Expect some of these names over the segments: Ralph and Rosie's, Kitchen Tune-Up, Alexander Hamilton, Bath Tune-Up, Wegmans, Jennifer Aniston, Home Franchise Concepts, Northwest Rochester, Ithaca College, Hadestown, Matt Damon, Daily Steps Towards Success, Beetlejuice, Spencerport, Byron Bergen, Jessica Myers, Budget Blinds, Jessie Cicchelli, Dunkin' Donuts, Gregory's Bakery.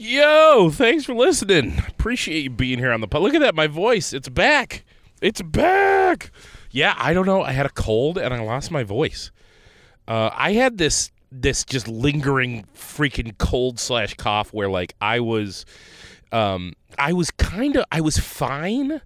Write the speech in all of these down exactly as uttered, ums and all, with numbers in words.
Yo, thanks for listening. Appreciate you being here on the pod. Look at that, my voice. It's back. It's back. Yeah, I don't know. I had a cold and I lost my voice. Uh, I had this this just lingering freaking cold slash cough where like I was, um, I was kind of I was fine,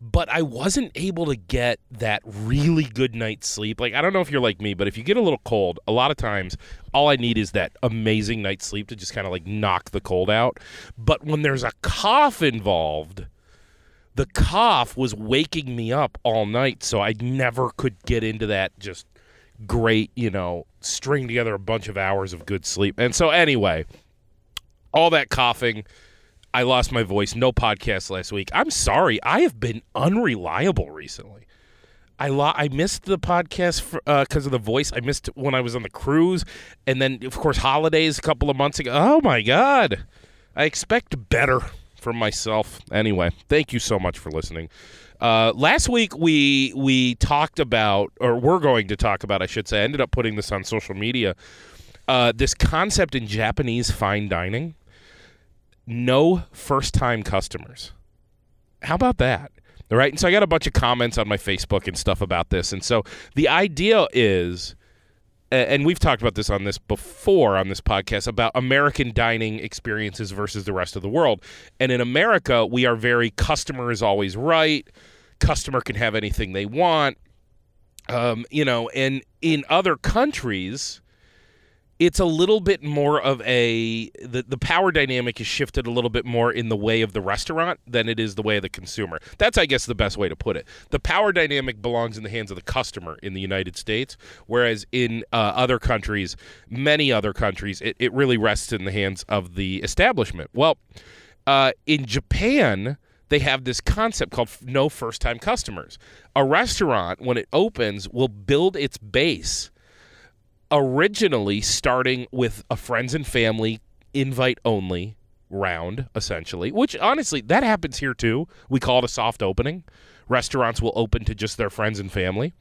but I wasn't able to get that really good night's sleep. Like, I don't know if you're like me, but if you get a little cold, a lot of times, all I need is that amazing night's sleep to just kind of like knock the cold out. But when there's a cough involved, the cough was waking me up all night, so I never could get into that just great, you know, string together a bunch of hours of good sleep. And so anyway, all that coughing, I lost my voice. No podcast last week. I'm sorry. I have been unreliable recently. I lo- I missed the podcast because uh, of the voice. I missed it when I was on the cruise. And then, of course, holidays a couple of months ago. Oh, my God. I expect better from myself. Anyway, thank you so much for listening. Uh, last week, we we talked about, or we're going to talk about, I should say. I ended up putting this on social media. Uh, this concept in Japanese fine dining. No first-time customers. How about that? All right. And so I got a bunch of comments on my Facebook and stuff about this. And so the idea is, and we've talked about this on this before on this podcast, about American dining experiences versus the rest of the world. And in America, we are very customer is always right. Customer can have anything they want. Um, you know, and in other countries, it's a little bit more of a the, – the power dynamic is shifted a little bit more in the way of the restaurant than it is the way of the consumer. That's, I guess, the best way to put it. The power dynamic belongs in the hands of the customer in the United States, whereas in uh, other countries, many other countries, it, it really rests in the hands of the establishment. Well, uh, in Japan, they have this concept called no first-time customers. A restaurant, when it opens, will build its base – originally starting with a friends and family invite-only round, essentially, which honestly, that happens here too. We call it a soft opening. Restaurants will open to just their friends and family.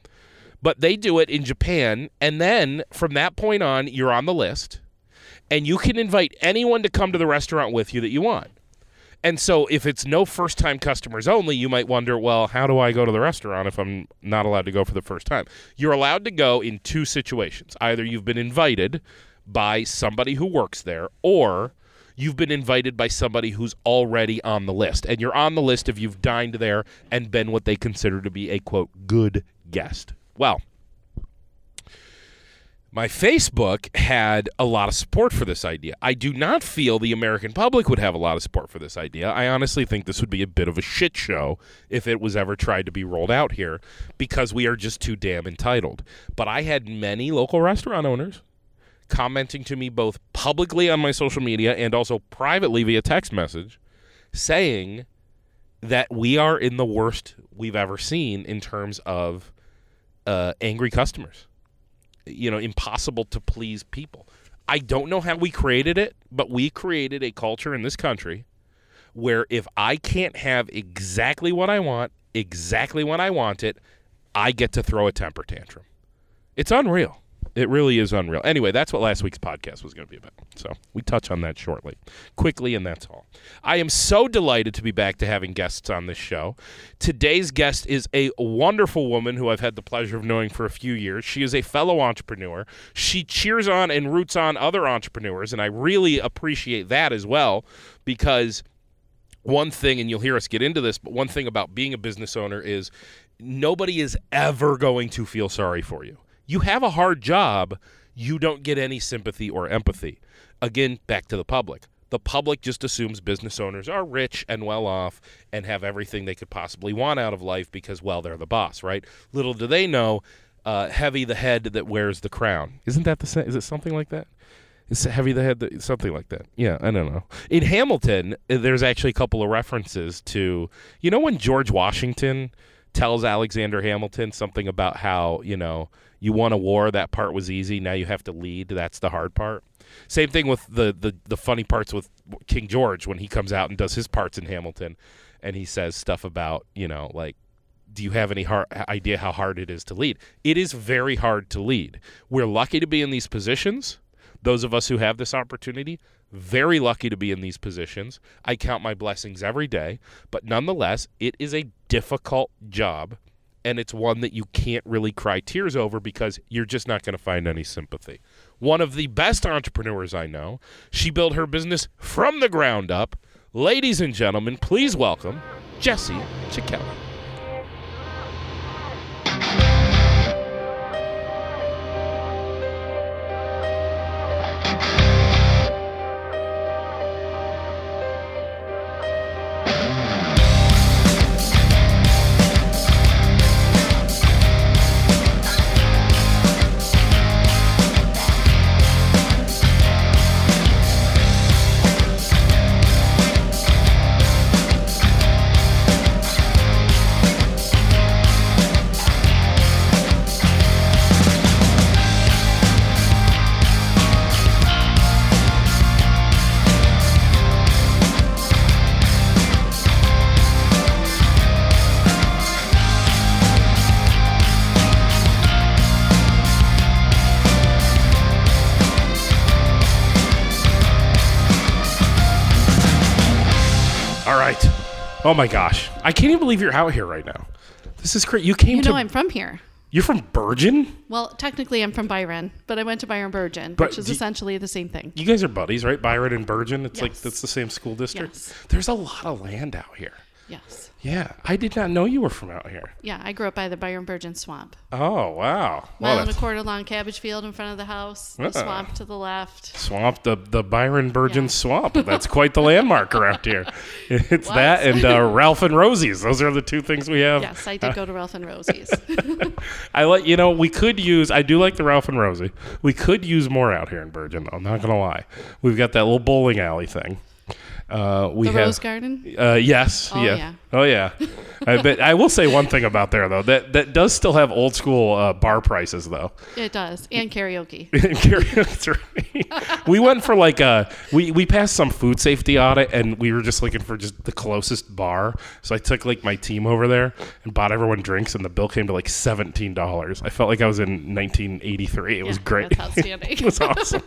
But they do it in Japan, and then from that point on, you're on the list, and you can invite anyone to come to the restaurant with you that you want. And so if it's no first-time customers only, you might wonder, well, how do I go to the restaurant if I'm not allowed to go for the first time? You're allowed to go in two situations. Either you've been invited by somebody who works there, or you've been invited by somebody who's already on the list. And you're on the list if you've dined there and been what they consider to be a, quote, good guest. Well, my Facebook had a lot of support for this idea. I do not feel the American public would have a lot of support for this idea. I honestly think this would be a bit of a shit show if it was ever tried to be rolled out here because we are just too damn entitled. But I had many local restaurant owners commenting to me both publicly on my social media and also privately via text message saying that we are in the worst we've ever seen in terms of uh, angry customers. You know, impossible to please people. I don't know how we created it, but we created a culture in this country where if I can't have exactly what I want, exactly when I want it, I get to throw a temper tantrum. It's unreal. It really is unreal. Anyway, that's what last week's podcast was going to be about. So we touch on that shortly, quickly, and that's all. I am so delighted to be back to having guests on this show. Today's guest is a wonderful woman who I've had the pleasure of knowing for a few years. She is a fellow entrepreneur. She cheers on and roots on other entrepreneurs, and I really appreciate that as well because one thing, and you'll hear us get into this, but one thing about being a business owner is nobody is ever going to feel sorry for you. You have a hard job, you don't get any sympathy or empathy. Again, back to the public. The public just assumes business owners are rich and well off and have everything they could possibly want out of life because, well, they're the boss, right? Little do they know, uh, heavy the head that wears the crown. Isn't that the same? Is it something like that? Is it heavy the head? That, something like that. Yeah, I don't know. In Hamilton, there's actually a couple of references to, you know, when George Washington tells Alexander Hamilton something about how, you know, you won a war, that part was easy, now you have to lead, that's the hard part. Same thing with the, the, the funny parts with King George when he comes out and does his parts in Hamilton and he says stuff about, you know, like, do you have any hard idea how hard it is to lead? It is very hard to lead. We're lucky to be in these positions, those of us who have this opportunity, very lucky to be in these positions. I count my blessings every day. But nonetheless, it is a difficult job, and it's one that you can't really cry tears over because you're just not going to find any sympathy. One of the best entrepreneurs I know, she built her business from the ground up. Ladies and gentlemen, please welcome Jessie Cicchelli. Oh, my gosh. I can't even believe you're out here right now. This is crazy. You came you know to... You I'm from here. You're from Bergen? Well, technically, I'm from Byron, but I went to Byron Bergen, but which is essentially you, the same thing. You guys are buddies, right? Byron and Bergen? It's yes. like, that's the same school district? Yes. There's a lot of land out here. Yes. Yeah. I did not know you were from out here. Yeah. I grew up by the Byron Bergen swamp. Oh, wow. Mile and a quarter long cabbage field in front of the house. Uh, the swamp to the left. Swamp, the, the Byron Bergen yeah. swamp. That's quite the landmark around here. It's what? that and uh, Ralph and Rosie's. Those are the two things we have. Yes. I did uh, go to Ralph and Rosie's. I like, you know, we could use, I do like the Ralph and Rosie. We could use more out here in Bergen. I'm not going to lie. We've got that little bowling alley thing. Uh, we the have, Rose Garden? Uh, yes. Oh, yeah. yeah. Oh, yeah. I bet, I will say one thing about there, though. That that does still have old school uh, bar prices, though. It does. And karaoke. and karaoke. That's right. We went for like a, we, we passed some food safety audit, and we were just looking for just the closest bar. So I took like my team over there and bought everyone drinks, and the bill came to like seventeen dollars. I felt like I was in nineteen eighty-three. It yeah, was great. That's outstanding. It was awesome.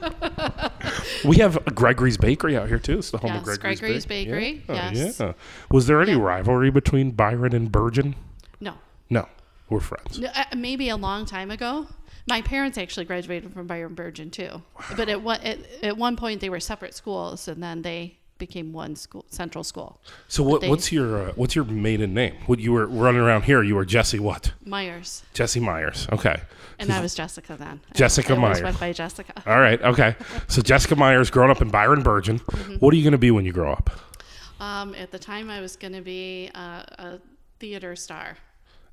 We have Gregory's Bakery out here, too. It's the home yes, of Gregory's. Gregory's Bakery, yeah. yes. Yeah. Was there any yeah. rivalry between Byron and Bergen? No. No, we're friends. No, uh, maybe a long time ago. My parents actually graduated from Byron Bergen, too. Wow. But at one, at, at one point, they were separate schools, and then they became one school, central school. So what, they, what's your uh, what's your maiden name? What you were running around here, you were Jessie what? Myers. Jessie Myers, okay. And I was Jessica then. Jessica I, I Myers. I went by Jessica. All right, okay. So Jessica Myers, growing up in Byron Bergen. Mm-hmm. What are you going to be when you grow up? Um, at the time, I was going to be uh, a theater star.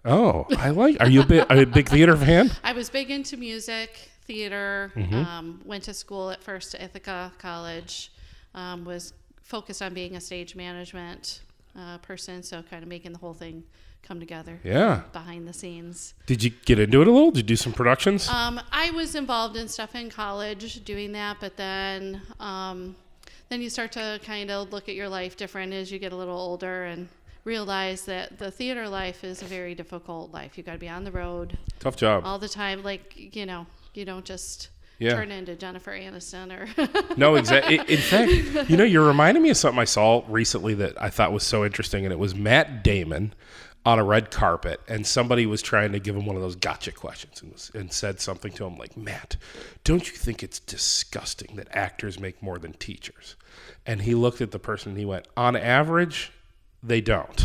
Oh, I like. Are you a, bit, are you a big theater fan? I was big into music, theater. Mm-hmm. Um, went to school at first to Ithaca College. Um, was focused on being a stage management uh, person, so kind of making the whole thing come together. Yeah. Behind the scenes. Did you get into it a little? Did you do some productions? Um, I was involved in stuff in college doing that, but then um, then you start to kind of look at your life different as you get a little older and realize that the theater life is a very difficult life. You got to be on the road. Tough job. All the time. Like, you know, you don't just... Yeah. Turn into Jennifer Aniston or... No, exactly. In fact, you know, you're reminding me of something I saw recently that I thought was so interesting, and it was Matt Damon on a red carpet, and somebody was trying to give him one of those gotcha questions and, was, and said something to him like, Matt, don't you think it's disgusting that actors make more than teachers? And he looked at the person and he went, on average, they don't.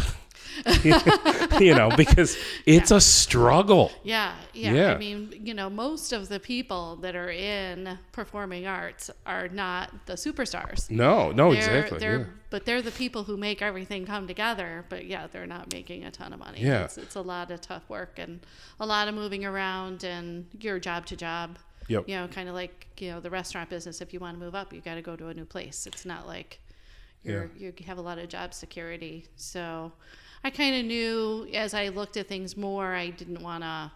You know, because it's yeah. a struggle. Yeah, yeah, yeah. I mean, you know, most of the people that are in performing arts are not the superstars. No, no, they're, exactly. They're, yeah. But they're the people who make everything come together. But yeah, they're not making a ton of money. Yeah. It's, it's a lot of tough work and a lot of moving around and your job to job. Yep. You know, kind of like, you know, the restaurant business. If you want to move up, you got to go to a new place. It's not like you're, yeah. you have a lot of job security. So... I kind of knew as I looked at things more, I didn't want to,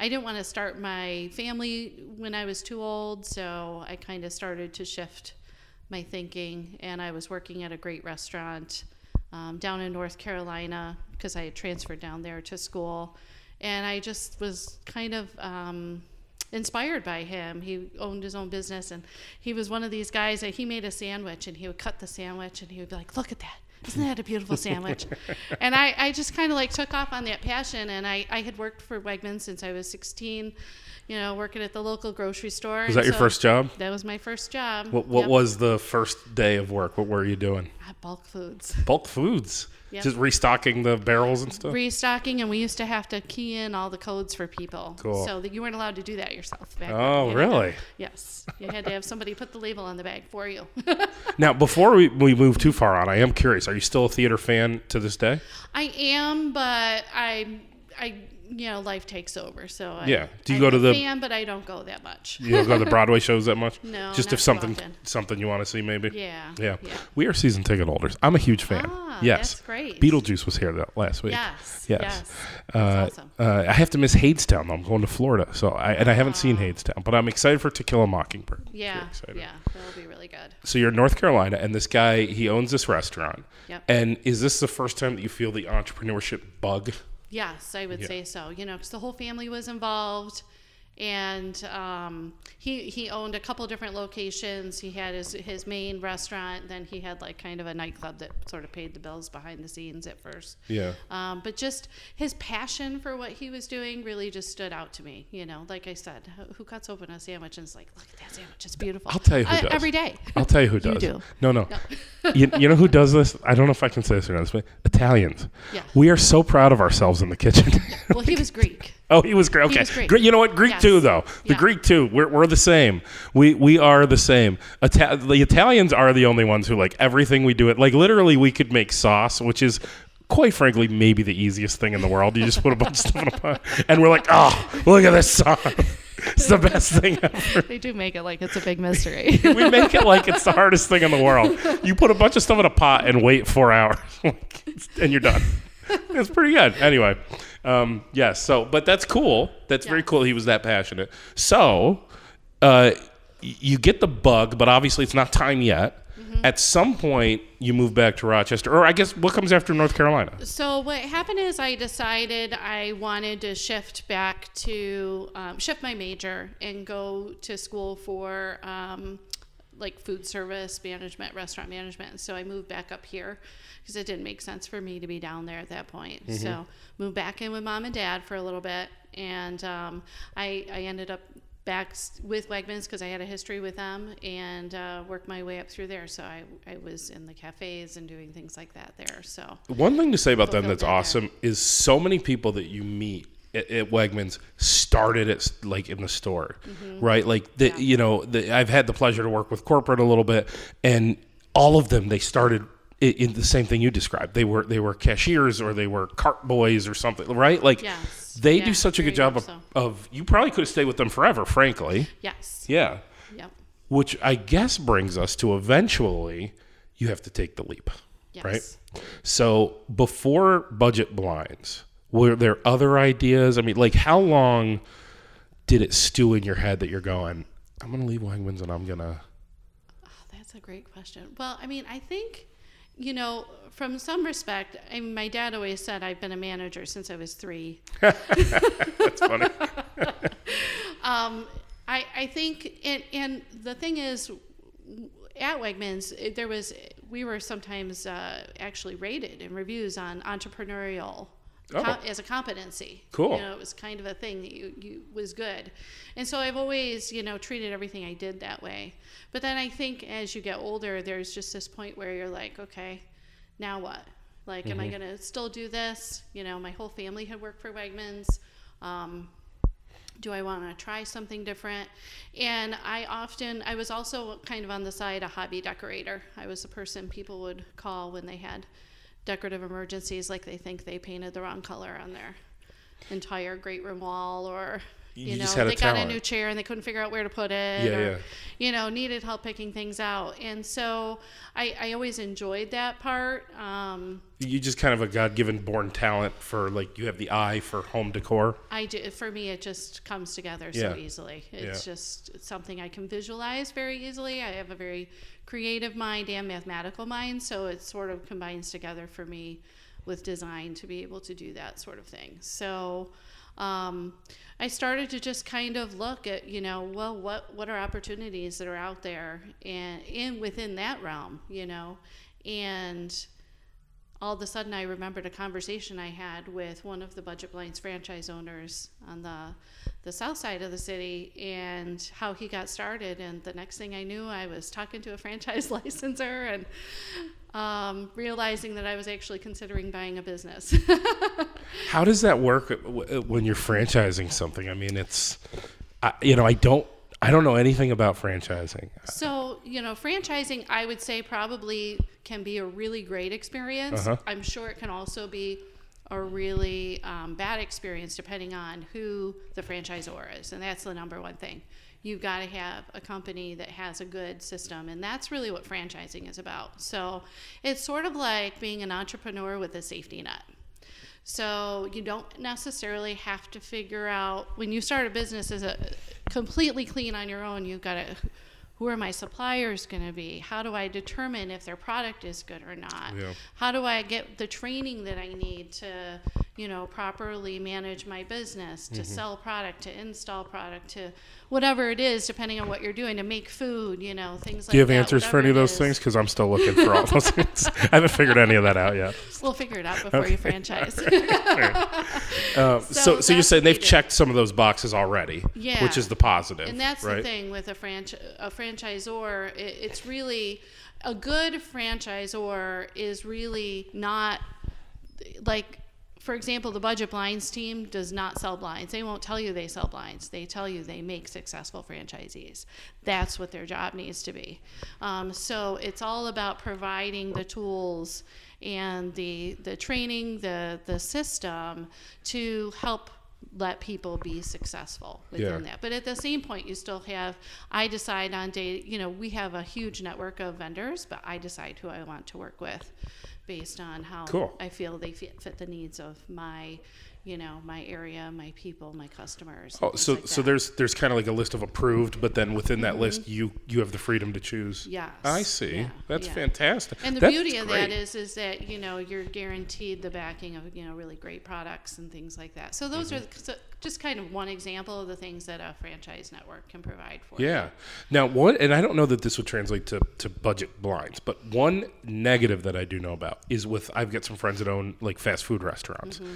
I didn't want to start my family when I was too old. So I kind of started to shift my thinking, and I was working at a great restaurant um, down in North Carolina because I had transferred down there to school. And I just was kind of um, inspired by him. He owned his own business, and he was one of these guys that he made a sandwich, and he would cut the sandwich, and he would be like, look at that. Isn't that a beautiful sandwich? And I, I just kind of like took off on that passion. And I, I had worked for Wegmans since I was sixteen, you know, working at the local grocery store. Was that and your so first job? That was my first job. What What yep. was the first day of work? What were you doing? Uh, bulk foods. Bulk foods. Yep. Just restocking the barrels and stuff? Restocking, and we used to have to key in all the codes for people. Cool. So that you weren't allowed to do that yourself back oh, then. Oh, really? To, yes. You had to have somebody put the label on the bag for you. Now, before we, we move too far on, I am curious. Are you still a theater fan to this day? I am, but I, I you know, life takes over. So I, yeah. Do you I go to the fan, but I don't go that much. You don't go to the Broadway shows that much? No, just if something often. something you want to see, maybe. Yeah, yeah. Yeah. We are season ticket holders. I'm a huge fan. Ah, yes. That's great. Beetlejuice was here that last week. Yes. Yes. yes. That's uh, awesome. Uh, I have to miss Hadestown though. I'm going to Florida, so I and I haven't uh, seen Hadestown, but I'm excited for To Kill a Mockingbird. Yeah. Yeah. That'll be really good. So you're in North Carolina, and this guy he owns this restaurant. Yep. And is this the first time that you feel the entrepreneurship bug? Yes, I would yeah. say so. You know, because the whole family was involved, and um, he he owned a couple different locations. He had his his main restaurant, then he had like kind of a nightclub that sort of paid the bills behind the scenes at first. Yeah. Um, but just his passion for what he was doing really just stood out to me. You know, like I said, who cuts open a sandwich and is like, look at that sandwich, it's beautiful. I'll tell you who I, does every day. I'll tell you who does. You do. No, no. no. You, you know who does this? I don't know if I can say this or not, but Italians. Yeah. We are so proud of ourselves in the kitchen. Yeah. Well, he was Greek. Oh, he was, okay. he was Greek. Okay. You know what? Greek yes. too, though. The yeah. Greek too. We're we're the same. We we are the same. Ita- the Italians are the only ones who like everything we do. It like literally we could make sauce, which is quite frankly maybe the easiest thing in the world. You just put a bunch of stuff in a pot, and we're like, oh, look at this sauce. It's the best thing ever. They do make it like it's a big mystery. We make it like it's the hardest thing in the world. You put a bunch of stuff in a pot and wait four hours, and you're done. It's pretty good. Anyway, um, yes. Yeah, so, but that's cool. That's yeah. very cool. He was that passionate. So, uh, you get the bug, but obviously it's not time yet. Mm-hmm. At some point, you move back to Rochester, or I guess what comes after North Carolina? So what happened is I decided I wanted to shift back to um, shift my major and go to school for um, like food service management, restaurant management. And so I moved back up here because it didn't make sense for me to be down there at that point. Mm-hmm. So moved back in with mom and dad for a little bit, and um, I, I ended up back with Wegmans because I had a history with them, and uh, worked my way up through there. So I, I was in the cafes and doing things like that there. So one thing to say about them that's awesome there. Is so many people that you meet at, at Wegmans started at like in the store, mm-hmm. right? Like the, yeah. you know, the, I've had the pleasure to work with corporate a little bit, and all of them they started in, in the same thing you described. They were they were cashiers or they were cart boys or something, right? Like. Yes. They yeah, do such a good job of, so. of, you probably could have stayed with them forever, frankly. Yes. Yeah. Yep. Which I guess brings us to eventually you have to take the leap, yes. right? So before Budget Blinds, were there other ideas? I mean, like how long did it stew in your head that you're going, I'm going to leave Wegmans and I'm going to. Oh, that's a great question. Well, I mean, I think, you know, from some respect, I mean, my dad always said I've been a manager since I was three. That's funny. um, I, I think, and, and the thing is, at Wegmans, there was we were sometimes uh, actually rated in reviews on entrepreneurial oh. com- as a competency. Cool. You know, it was kind of a thing that you, you was good, and so I've always you know treated everything I did that way. But then I think as you get older, there's just this point where you're like, okay. Now what? Like, mm-hmm. am I going to still do this? You know, my whole family had worked for Wegmans. Um, do I want to try something different? And I often, I was also kind of on the side a hobby decorator. I was the person people would call when they had decorative emergencies, like they think they painted the wrong color on their entire great room wall, or, you, you know, they got talent. a new chair and they couldn't figure out where to put it, yeah, or, yeah. you know, needed help picking things out. And so I, I always enjoyed that part. Um, you just kind of a God-given born talent for, like, you have the eye for home decor. I do. For me, it just comes together so yeah. easily. It's yeah. just something I can visualize very easily. I have a very creative mind and mathematical mind, so it sort of combines together for me with design to be able to do that sort of thing. So um, I started to just kind of look at, you know, well, what, what are opportunities that are out there and in within that realm, you know, and all of a sudden I remembered a conversation I had with one of the Budget Blinds franchise owners on the the south side of the city and how he got started. And the next thing I knew, I was talking to a franchise licensor and um, realizing that I was actually considering buying a business. How does that work when you're franchising something? I mean, it's, I, you know, I don't, I don't know anything about franchising. So, you know, franchising, I would say probably can be a really great experience. Uh-huh. I'm sure it can also be a really um, bad experience depending on who the franchisor is. And that's the number one thing. You've got to have a company that has a good system. And that's really what franchising is about. So it's sort of like being an entrepreneur with a safety net. So you don't necessarily have to figure out, when you start a business as a completely clean on your own, you've got to, who are my suppliers going to be? How do I determine if their product is good or not? Yeah. How do I get the training that I need to, you know, properly manage my business, to mm-hmm. sell product, to install product, to whatever it is, depending on what you're doing, to make food, you know, things like that. Do you have that, answers for any of those is. things? Because I'm still looking for all those things. I haven't figured any of that out yet. We'll figure it out before okay. you franchise. All right. All right. Um, so so, so you're saying they've checked some of those boxes already, yeah. which is the positive. And that's right? the thing with a, franchi- a franchisor. It, it's really, a good franchisor is really not like, for example, the Budget Blinds team does not sell blinds. They won't tell you they sell blinds. They tell you they make successful franchisees. That's what their job needs to be. Um, so it's all about providing the tools and the the training, the the system to help let people be successful within yeah. that. But at the same point, you still have, I decide on day, you know, we have a huge network of vendors, but I decide who I want to work with based on how cool. I feel they fit, fit the needs of my, you know, my area, my people, my customers. Oh, so like so there's there's kind of like a list of approved, but then within that mm-hmm. list, you you have the freedom to choose. Yes. I see. Yeah. That's yeah. fantastic. And the That's beauty of great. that is is that, you know, you're guaranteed the backing of, you know, really great products and things like that. So those mm-hmm. are just kind of one example of the things that a franchise network can provide for yeah. you. Yeah. Now, one, and I don't know that this would translate to, to Budget Blinds, but one negative that I do know about is with, I've got some friends that own like fast food restaurants. Mm-hmm.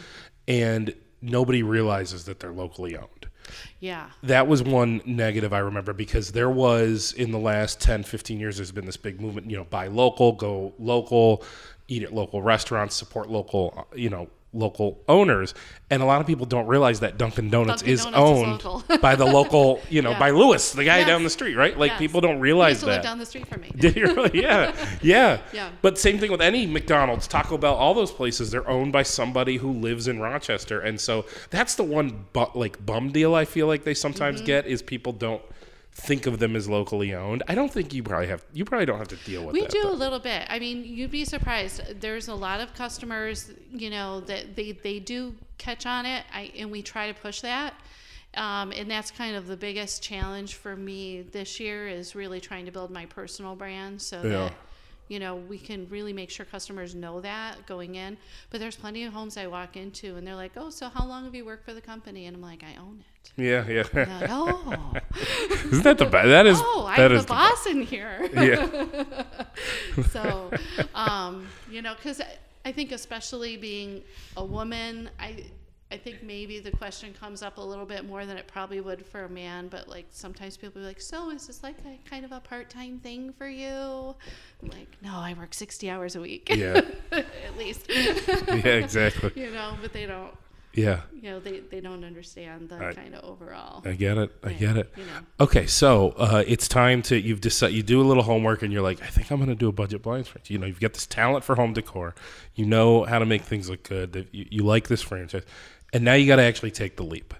And nobody realizes that they're locally owned. Yeah. That was one negative I remember, because there was, in the last ten, fifteen years, there's been this big movement, you know, buy local, go local, eat at local restaurants, support local, you know, local owners. And a lot of people don't realize that Dunkin' Donuts Dunkin' is Donuts owned is by the local, you know, yeah. by Lewis, the guy yes. down the street, right? Like yes. people don't realize used to that. Live down the street from me. Did you really? Yeah. yeah. Yeah. But same thing with any McDonald's, Taco Bell, all those places, they're owned by somebody who lives in Rochester. And so that's the one bu- like bum deal I feel like they sometimes mm-hmm. get, is people don't think of them as locally owned. I don't think you probably have, you probably don't have to deal with we that. We do but. a little bit. I mean, you'd be surprised. There's a lot of customers, you know, that they, they do catch on it. I, and we try to push that. Um, and that's kind of the biggest challenge for me this year, is really trying to build my personal brand so yeah. that, you know, we can really make sure customers know that going in. But there's plenty of homes I walk into and they're like, oh, so how long have you worked for the company? And I'm like, I own it. Yeah, yeah. Like, oh. Isn't that the best? That is, oh, I'm the boss in here. Yeah. So, um, you know, because I think especially being a woman, I I think maybe the question comes up a little bit more than it probably would for a man, but like sometimes people be like, so is this like a kind of a part-time thing for you? I'm like, no, I work sixty hours a week. Yeah. At least. Yeah, exactly. You know, but they don't. Yeah. You know, they, they don't understand the I, kind of overall. I get it. I thing, get it. You know? Okay, so uh, it's time to, you've decided, you do a little homework and you're like, I think I'm going to do a Budget Blinds franchise. You know, you've got this talent for home decor. You know how to make things look good. That you, you like this franchise. And now you got to actually take the leap.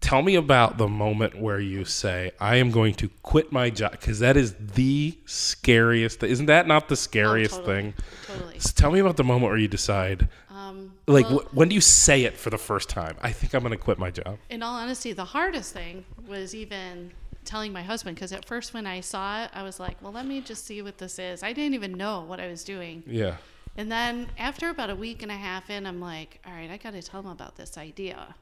Tell me about the moment where you say, I am going to quit my job, because that is the scariest thing. Isn't that not the scariest oh, totally. thing? Totally. So tell me about the moment where you decide, um, like, well, wh- when do you say it for the first time? I think I'm going to quit my job. In all honesty, the hardest thing was even telling my husband, because at first when I saw it, I was like, well, let me just see what this is. I didn't even know what I was doing. Yeah. And then after about a week and a half in, I'm like, all right, I got to tell them about this idea.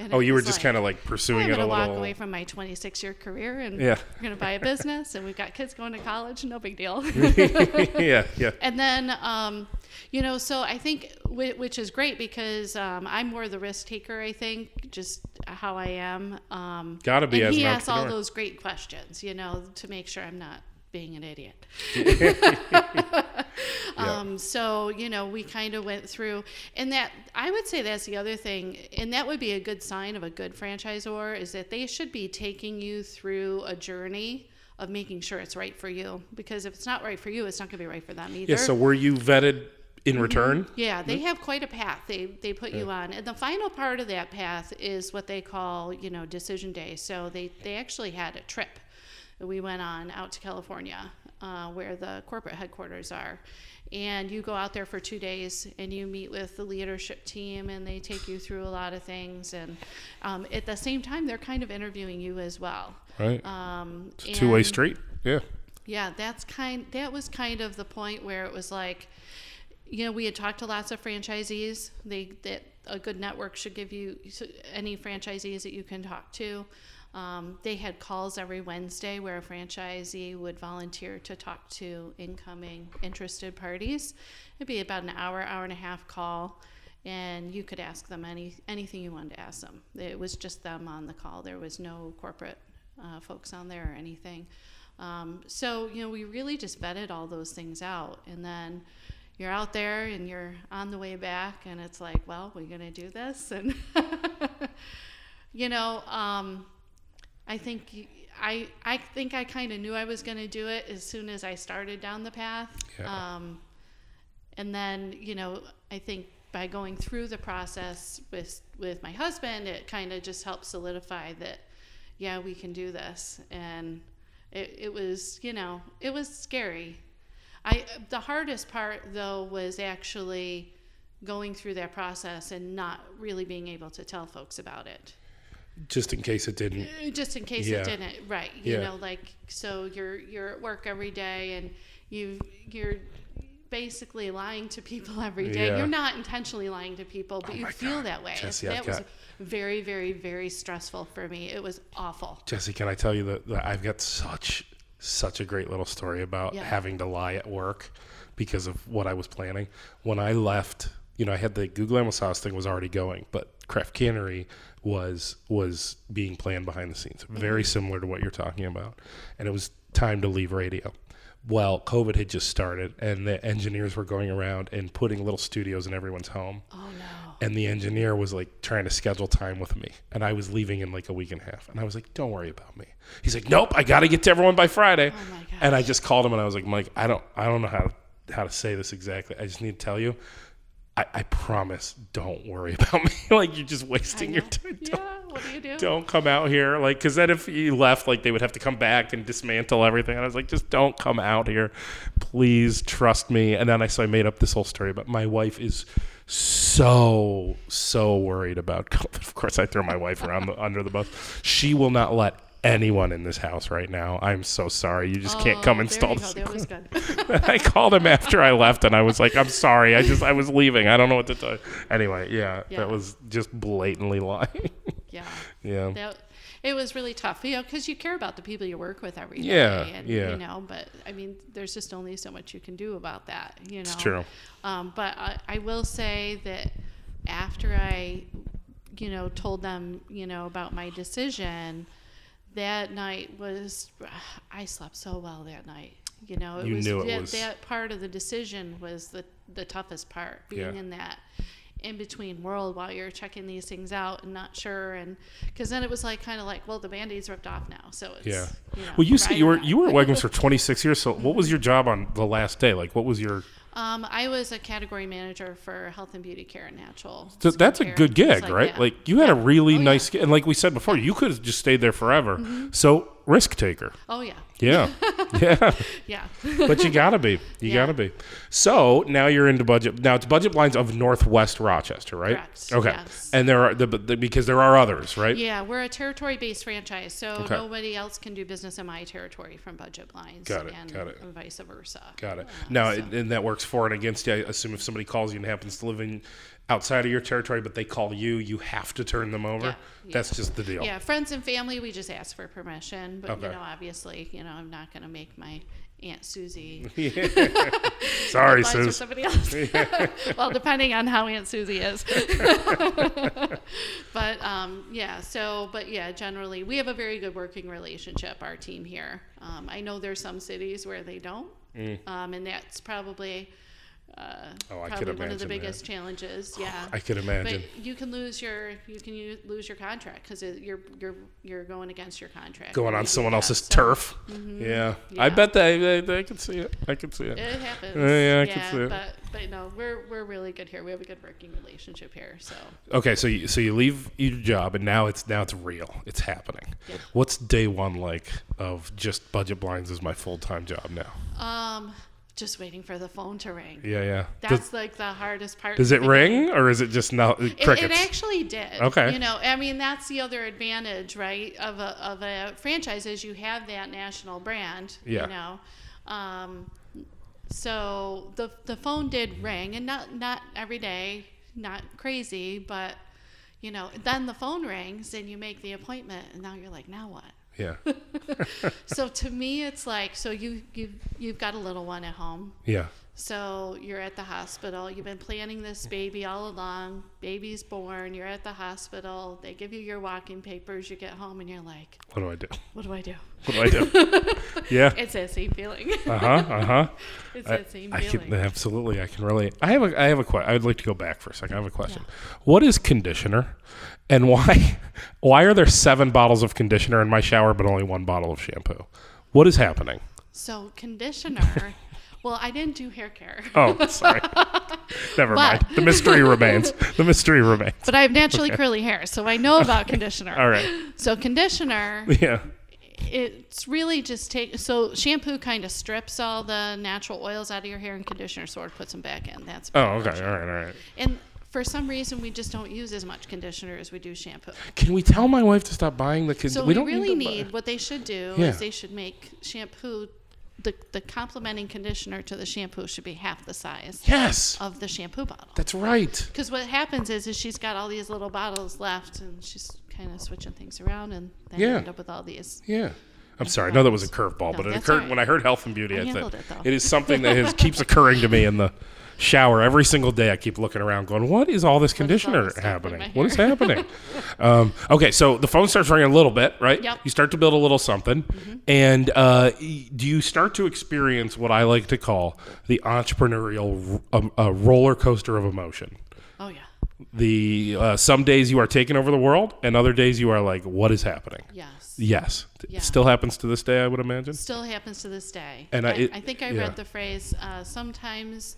And oh, you were just like, kind of like pursuing I'm it a little. I'm going to walk away from my twenty-six-year career, and yeah. we're going to buy a business, and we've got kids going to college. No big deal. yeah, yeah. And then, um, you know, so I think, which is great because um, I'm more the risk taker, I think, just how I am. Um, Gotta be. And as he asks all those great questions, you know, to make sure I'm not being an idiot. yeah. um, so, you know, we kind of went through, and that, I would say that's the other thing, and that would be a good sign of a good franchisor, is that they should be taking you through a journey of making sure it's right for you, because if it's not right for you, it's not going to be right for them either. Yeah, so were you vetted in return? Mm-hmm. Yeah, they have quite a path they they put yeah. you on. And the final part of that path is what they call, you know, decision day. So they, they actually had a trip. We went on out to California, uh, where the corporate headquarters are. And you go out there for two days and you meet with the leadership team and they take you through a lot of things. And um, at the same time, they're kind of interviewing you as well. Right. Um, it's a two-way street. Yeah. Yeah, that's kind, that was kind of the point where it was like, you know, we had talked to lots of franchisees. They that a good network should give you any franchisees that you can talk to. Um, they had calls every Wednesday where a franchisee would volunteer to talk to incoming interested parties. It'd be about an hour, hour and a half call, and you could ask them any anything you wanted to ask them. It was just them on the call. There was no corporate uh, folks on there or anything. Um, so, you know, we really just vetted all those things out, and then you're out there and you're on the way back, and it's like, well, we're going to do this, and you know. Um, I think I I think I kind of knew I was going to do it as soon as I started down the path. Yeah. Um, and then, you know, I think by going through the process with with my husband, it kind of just helped solidify that, yeah, we can do this. And it, it was, you know, it was scary. I the hardest part, though, was actually going through that process and not really being able to tell folks about it. Just in case it didn't. Just in case yeah. it didn't, right? You yeah. know, like so you're you're at work every day and you you're basically lying to people every day. Yeah. You're not intentionally lying to people, but oh you feel God. that way. Jesse, that I've was got... very, very, very stressful for me. It was awful. Jesse, can I tell you that, that I've got such such a great little story about yeah. having to lie at work because of what I was planning when I left. You know, I had the Google Animal Sauce thing was already going, but Craft Cannery was was being planned behind the scenes. Very mm-hmm. similar to what you're talking about. And it was time to leave radio. Well, COVID had just started, and the engineers were going around and putting little studios in everyone's home. Oh, no. And the engineer was, like, trying to schedule time with me. And I was leaving in, like, a week and a half. And I was like, don't worry about me. He's like, nope, I got to get to everyone by Friday. Oh, my gosh. And I just called him, and I was like, Mike, I don't, I don't know how to, how to say this exactly. I just need to tell you. I, I promise, don't worry about me. Like, you're just wasting your time. Yeah, what do you do? Don't come out here. Like, because then if you left, like, they would have to come back and dismantle everything. And I was like, just don't come out here. Please trust me. And then I, so I made up this whole story. But my wife is so, so worried about COVID. Of course, I throw my wife around the, under the bus. She will not let anyone in this house right now. I'm so sorry. You just oh, can't come install this. I called him after I left and I was like, I'm sorry. I just, I was leaving. I don't know what to tell you. Anyway, yeah, yeah. that was just blatantly lying. Yeah. Yeah. That, it was really tough, you know, because you care about the people you work with every day. Yeah. And, yeah. You know, but I mean, there's just only so much you can do about that, you know. It's true. Um, but I, I will say that after I, you know, told them, you know, about my decision, that night was, I slept so well that night. You know, it you was, knew it that, was that part of the decision was the the toughest part, being yeah. in that in between world while you're checking these things out and not sure, and because then it was like kind of like, well, the band-aid's ripped off now, so it's yeah. You know, well, you said you were out. you were at Wegmans for twenty-six years. So what was your job on the last day? Like, what was your Um, I was a category manager for health and beauty care and natural. So that's a good gig, like, right? Yeah. Like you had yeah. a really oh, nice, yeah. and like we said before, you could have just stayed there forever. Mm-hmm. So risk taker. Oh yeah. Yeah. yeah. Yeah. But you gotta be, you yeah. gotta be. So now you're into budget. Now it's Budget Blinds of Northwest Rochester, right? Correct. Okay. Yes. And there are the, the because there are others, right? Yeah. We're a territory-based franchise. So okay. nobody else can do business in my territory from Budget Blinds. Got it. And, Got it. and vice versa. Got it. Yeah, now, so. and that works for and against you. I assume if somebody calls you and happens to live in outside of your territory, but they call you, you have to turn them over. Yeah, yeah. That's just the deal. Yeah, friends and family, we just ask for permission. But, okay. you know, obviously, you know, I'm not going to make my Aunt Susie. Yeah. Sorry, Susie. For somebody else. Yeah. Well, depending on how Aunt Susie is. But, um, yeah, so, but, yeah, generally, we have a very good working relationship, our team here. Um, I know there's some cities where they don't, mm. um, and that's probably... Uh, oh, I probably could imagine one of the biggest that. challenges. Yeah, I could imagine. But you can lose your you can use, lose your contract because you're you're you're going against your contract. Going on someone else's that, turf. So. Mm-hmm. Yeah. yeah, I bet they, they they can see it. I can see it. It happens. Uh, yeah, I yeah, can see it. But but no, we're we're really good here. We have a good working relationship here. So okay, so you, so you leave your job and now it's now it's real. It's happening. Yeah. What's day one like of just Budget Blinds is my full time job now? Um. Just waiting for the phone to ring. Yeah, yeah. That's does, like the hardest part. Does it ring or is it just now crickets? It, it actually did. Okay. You know, I mean, that's the other advantage, right, of a of a franchise is you have that national brand. Yeah. You know, um, so the the phone did ring, and not not every day, not crazy, but you know, then the phone rings and you make the appointment, and now you're like, now what? Yeah. So to me, it's like, so you, you, you've got a little one at home. Yeah. So you're at the hospital. You've been planning this baby all along. Baby's born. You're at the hospital. They give you your walking papers. You get home and you're like, what do I do? What do I do? What do I do? Yeah. It's that same feeling. Uh-huh. Uh-huh. It's I, that same I feeling. Can, absolutely. I can relate. I have a, I have a question. I would like to go back for a second. I have a question. Yeah. What is conditioner? And why why are there seven bottles of conditioner in my shower but only one bottle of shampoo? What is happening? So conditioner, well, I didn't do hair care. Oh, sorry. Never but, mind. The mystery remains. The mystery remains. But I have naturally okay. curly hair, so I know about okay. conditioner. All right. So conditioner, yeah. It's really just take. So shampoo kind of strips all the natural oils out of your hair and conditioner sort of puts them back in. That's Oh, okay. Much. All right, all right. And for some reason, we just don't use as much conditioner as we do shampoo. Can we tell my wife to stop buying the conditioner? So we, we don't really need, need what they should do yeah. is they should make shampoo, the the complementing conditioner to the shampoo should be half the size yes. of the shampoo bottle. That's right. Because what happens is, is she's got all these little bottles left, and she's kind of switching things around, and then yeah. you end up with all these. Yeah. I'm sorry. I know that was a curveball, no, but it occurred right. when I heard health and beauty. I, I handled think. it, though. It is something that has, keeps occurring to me in the shower every single day. I keep looking around going, what is all this conditioner what all happening? What is happening? um, okay, so the phone starts ringing a little bit, right? Yep. You start to build a little something. Mm-hmm. And uh, do you start to experience what I like to call the entrepreneurial um, uh, roller coaster of emotion? Oh, yeah. The uh, some days you are taking over the world, and other days you are like, what is happening? Yes. Yes. Yeah. It still happens to this day, I would imagine. Still happens to this day. And I, it, I think I yeah. read the phrase, uh, sometimes...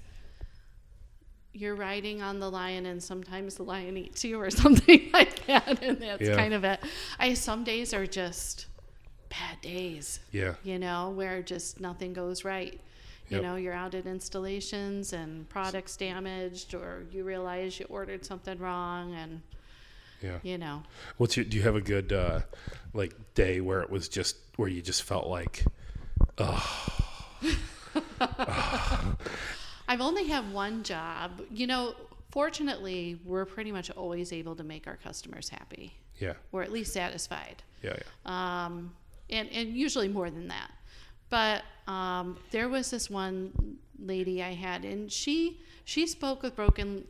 you're riding on the lion and sometimes the lion eats you or something like that. And that's yeah. kind of it. I, some days are just bad days, yeah. you know, where just nothing goes right. You yep. know, you're out at installations and products damaged, or you realize you ordered something wrong and, yeah. you know. What's your, do you have a good, uh, like day where it was just, where you just felt like, oh, oh. I've only have one job. You know, fortunately, we're pretty much always able to make our customers happy. Yeah. Or at least satisfied. Yeah, yeah. Um, and, and usually more than that. But um, there was this one lady I had, and she she spoke with broken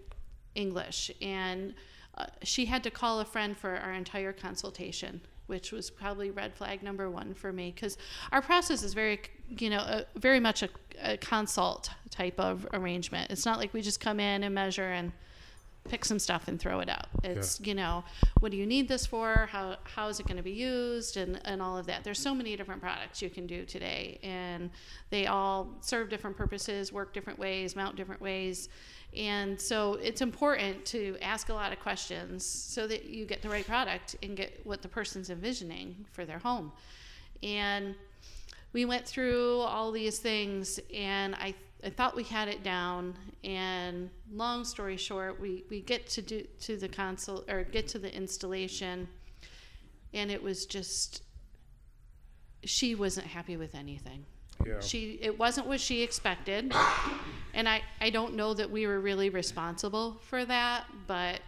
English, and uh, she had to call a friend for our entire consultation, which was probably red flag number one for me, because our process is very, you know, uh, very much a, a consult type of arrangement. It's not like we just come in and measure and pick some stuff and throw it out. It's, yeah. you know, what do you need this for? How How is it going to be used? And, and all of that. There's so many different products you can do today, and they all serve different purposes, work different ways, mount different ways. And so it's important to ask a lot of questions so that you get the right product and get what the person's envisioning for their home. And we went through all these things, and I, I thought we had it down. And long story short, we, we get to do to the console or get to the installation, and it was just, she wasn't happy with anything. Yeah. She it wasn't what she expected. And I, I don't know that we were really responsible for that, but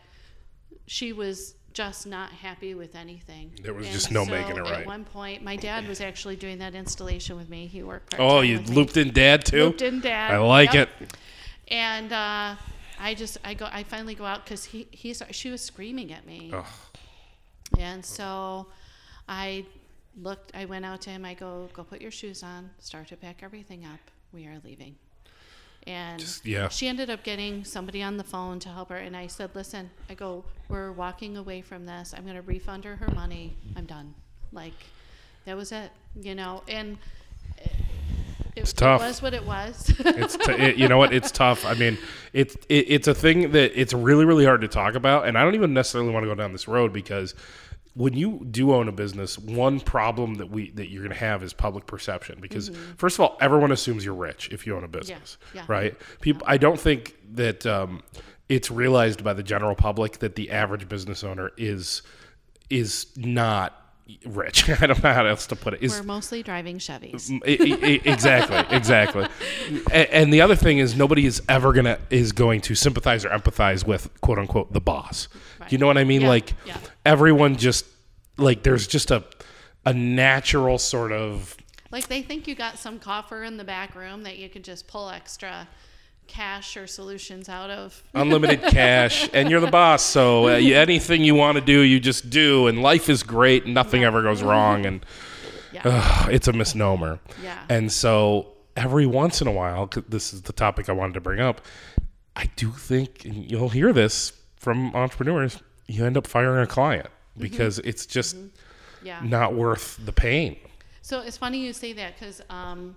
she was just not happy with anything. There was and just no so making it right. At one point, my dad was actually doing that installation with me. He worked part-time. Oh, you looped me. in dad too? Looped in dad. I like yep. it. And uh, I just, I go, I finally go out because he, he, she was screaming at me. Oh. And so I looked, I went out to him. I go, go put your shoes on, start to pack everything up. We are leaving. And Just, yeah. she ended up getting somebody on the phone to help her. And I said, listen, I go, we're walking away from this. I'm going to refund her her money. I'm done. Like, that was it, you know. And it, it's it tough. was what it was. it's t- it, You know what? It's tough. I mean, it, it, it's a thing that it's really, really hard to talk about. And I don't even necessarily want to go down this road because when you do own a business, one problem that we that you're going to have is public perception. Because mm-hmm. first of all, everyone assumes you're rich if you own a business, yeah. Yeah. right? People, yeah. I don't think that um, it's realized by the general public that the average business owner is is not rich. I don't know how else to put it. It's, We're mostly driving Chevys. it, it, exactly, exactly. And, and the other thing is nobody is ever gonna is going to sympathize or empathize with quote unquote the boss. Right. You know what I mean? Yeah. Like yeah. everyone just like there's just a a natural sort of like they think you got some coffer in the back room that you could just pull extra cash or solutions out of. Unlimited cash, and you're the boss, so uh, you, anything you want to do, you just do, and life is great, nothing yeah. ever goes wrong, and yeah. uh, it's a misnomer. Yeah. And so every once in a while, this is the topic I wanted to bring up, I do think, and you'll hear this from entrepreneurs, you end up firing a client because mm-hmm. it's just mm-hmm. yeah. not worth the pain. So it's funny you say that because um,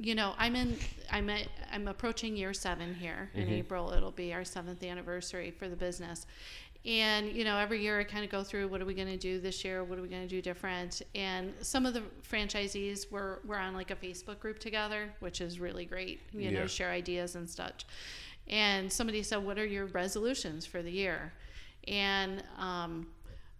you know, I'm in, I'm at, I'm approaching year seven here in mm-hmm. April. It'll be our seventh anniversary for the business. And, you know, every year I kind of go through, what are we going to do this year? What are we going to do different? And some of the franchisees were, were on like a Facebook group together, which is really great, you yeah. know, share ideas and such. And somebody said, what are your resolutions for the year? And, um,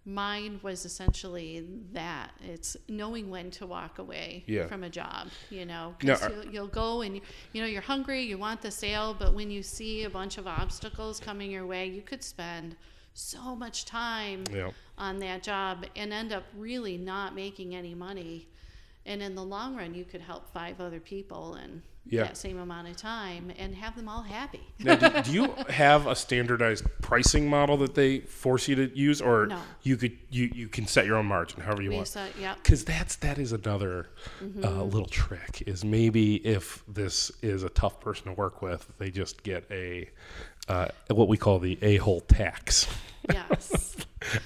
mine was essentially that it's knowing when to walk away yeah. from a job, you know, because no, you'll, you'll go and, you know, you're hungry, you want the sale, but when you see a bunch of obstacles coming your way, you could spend so much time yeah. on that job and end up really not making any money. And in the long run, you could help five other people in yeah. that same amount of time and have them all happy. Now, do, do you have a standardized pricing model that they force you to use, or no. you could you, you can set your own margin however you we want? Yeah, because that's that is another mm-hmm. uh, little trick. Is maybe if this is a tough person to work with, they just get a uh, what we call the a-hole tax. Yes.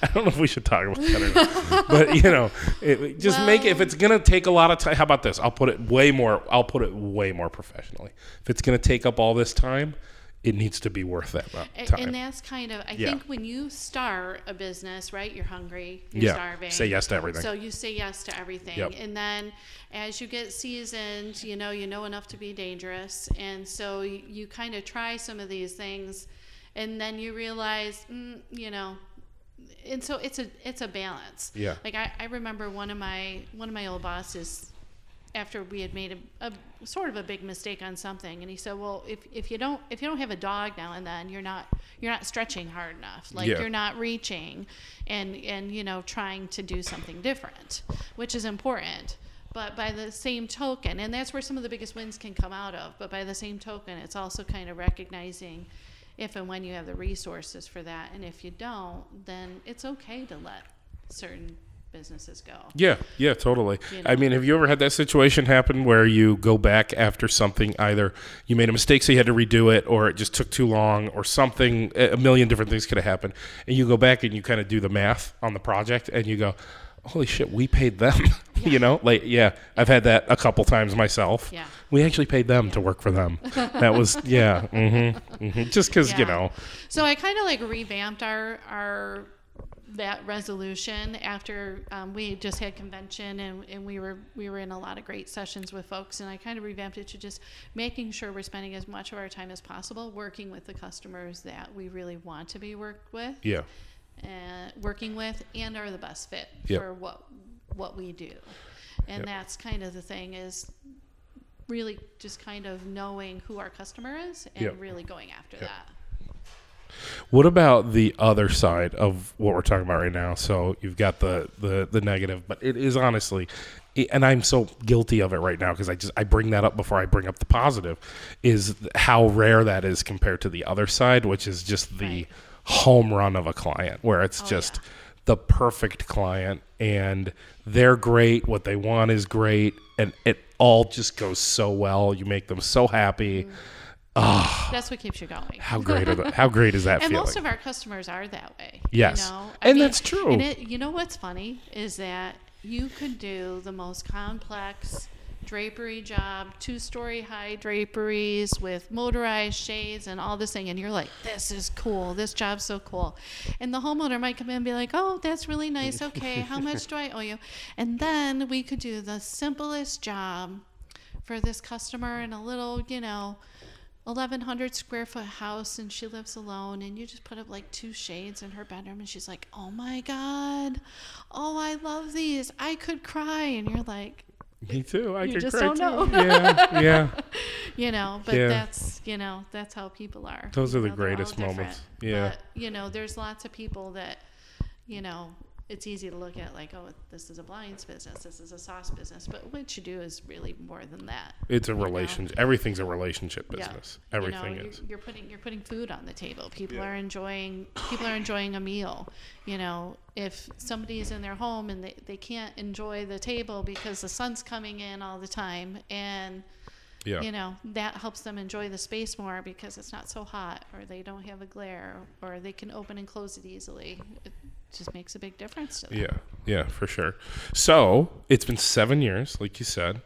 I don't know if we should talk about that or not. But, you know, it, just well, make it. If it's going to take a lot of time, how about this? I'll put it way more. I'll put it way more professionally. If it's going to take up all this time, it needs to be worth that time. And that's kind of, I yeah. think when you start a business, right, you're hungry, you're yeah. starving. Say yes to everything. So you say yes to everything. Yep. And then as you get seasoned, you know, you know enough to be dangerous. And so you, you kind of try some of these things. And then you realize, mm, you know, and so it's a it's a balance. Yeah. Like I, I remember one of my one of my old bosses, after we had made a, a sort of a big mistake on something, and he said, well, if, if you don't if you don't have a dog now and then, you're not you're not stretching hard enough. Like yeah. you're not reaching, and and you know trying to do something different, which is important. But by the same token, and that's where some of the biggest wins can come out of. But by the same token, it's also kind of recognizing if and when you have the resources for that. And if you don't, then it's okay to let certain businesses go. Yeah, yeah, totally. You know? I mean, have you ever had that situation happen where you go back after something, either you made a mistake so you had to redo it, or it just took too long, or something, a million different things could have happened, and you go back and you kind of do the math on the project, and you go, holy shit, we paid them. Yeah. You know, like, yeah, I've had that a couple times myself. Yeah. We actually paid them yeah. to work for them. That was, yeah, mm-hmm, mm-hmm. just because, yeah. you know. So I kind of like revamped our, our, that resolution after um, we just had convention and, and we were, we were in a lot of great sessions with folks, and I kind of revamped it to just making sure we're spending as much of our time as possible working with the customers that we really want to be worked with. Yeah. And working with and are the best fit yep. for what what we do. And yep. that's kind of the thing is really just kind of knowing who our customer is and yep. really going after yep. that. What about the other side of what we're talking about right now? So you've got the, the, the negative, but it is honestly, and I'm so guilty of it right now because I just I bring that up before I bring up the positive, is how rare that is compared to the other side, which is just the right. home run of a client where it's oh, just yeah. the perfect client and they're great. What they want is great. And it all just goes so well. You make them so happy. Mm. Oh, that's what keeps you going. How great are the, how great is that and feeling? And most of our customers are that way. Yes. You know? And mean, that's true. And it, you know what's funny is that you could do the most complex drapery job, two-story high draperies with motorized shades and all this thing, and you're like, this is cool. This job's so cool. And the homeowner might come in and be like, oh, that's really nice. Okay, how much do I owe you? And then we could do the simplest job for this customer in a little, you know, eleven hundred square foot house, and she lives alone, and you just put up like two shades in her bedroom, and she's like, oh my God, oh, I love these, I could cry. And you're like, me too, I could cry too. You just don't know. Yeah, yeah. You know, but yeah. that's, you know, that's how people are. Those are the you know, greatest moments. Yeah. But, you know, there's lots of people that, you know, it's easy to look at like, oh, this is a blinds business, this is a sauce business. But what you do is really more than that. It's a relationship. Know? Everything's a relationship business. Yeah. Everything you know, is. You're, you're putting you're putting food on the table. People yeah. are enjoying people are enjoying a meal. You know, if somebody's in their home and they, they can't enjoy the table because the sun's coming in all the time, and yeah. you know, that helps them enjoy the space more because it's not so hot, or they don't have a glare, or they can open and close it easily. It, just makes a big difference to them. Yeah, yeah, for sure. So it's been seven years, like you said.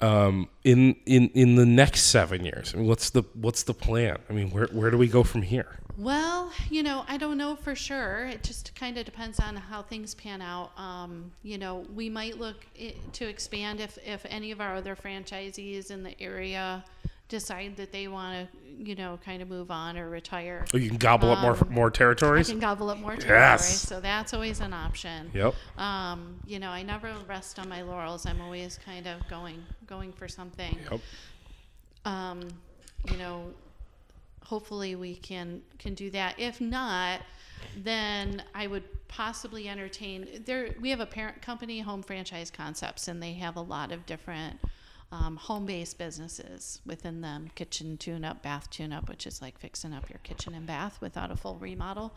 Um, in in in the next seven years, I mean, what's the what's the plan? I mean, where where do we go from here? Well, you know, I don't know for sure. It just kind of depends on how things pan out. Um, you know, we might look to expand if if any of our other franchisees in the area decide that they want to, you know, kind of move on or retire. Oh, you can gobble um, up more more territories? I can gobble up more territories. Yes. So that's always an option. Yep. Um, you know, I never rest on my laurels. I'm always kind of going going for something. Yep. Um, you know, hopefully we can can do that. If not, then I would possibly entertain there we have a parent company, Home Franchise Concepts, and they have a lot of different Um, home-based businesses within them. Kitchen Tune-Up, Bath Tune-Up, which is like fixing up your kitchen and bath without a full remodel,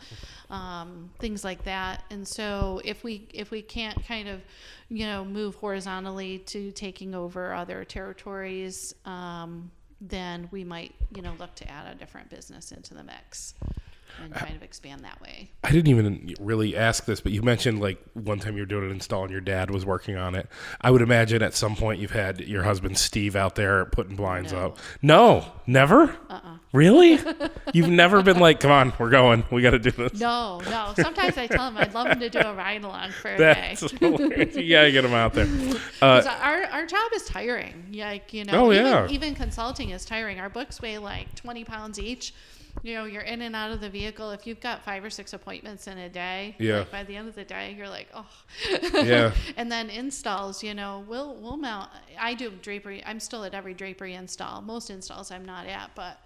um, things like that. And so if we if we can't kind of, you know, move horizontally to taking over other territories, um, then we might, you know, look to add a different business into the mix and kind of expand that way. I didn't even really ask this, but you mentioned like one time you were doing an install and your dad was working on it. I would imagine at some point you've had your husband Steve out there putting blinds no. up. No, never? Uh-uh. Really? You've never been like, come on, we're going. We got to do this. No, no. Sometimes I tell him I'd love him to do a ride-along for a That's day. Hilarious. You got to get him out there. Uh, our, our job is tiring. Like, you know, oh, even, yeah. even consulting is tiring. Our books weigh like twenty pounds each. You know, you're in and out of the vehicle. If you've got five or six appointments in a day, yeah. like by the end of the day, you're like, oh. yeah. And then installs, you know, we'll we'll mount. I do drapery. I'm still at every drapery install. Most installs I'm not at, but.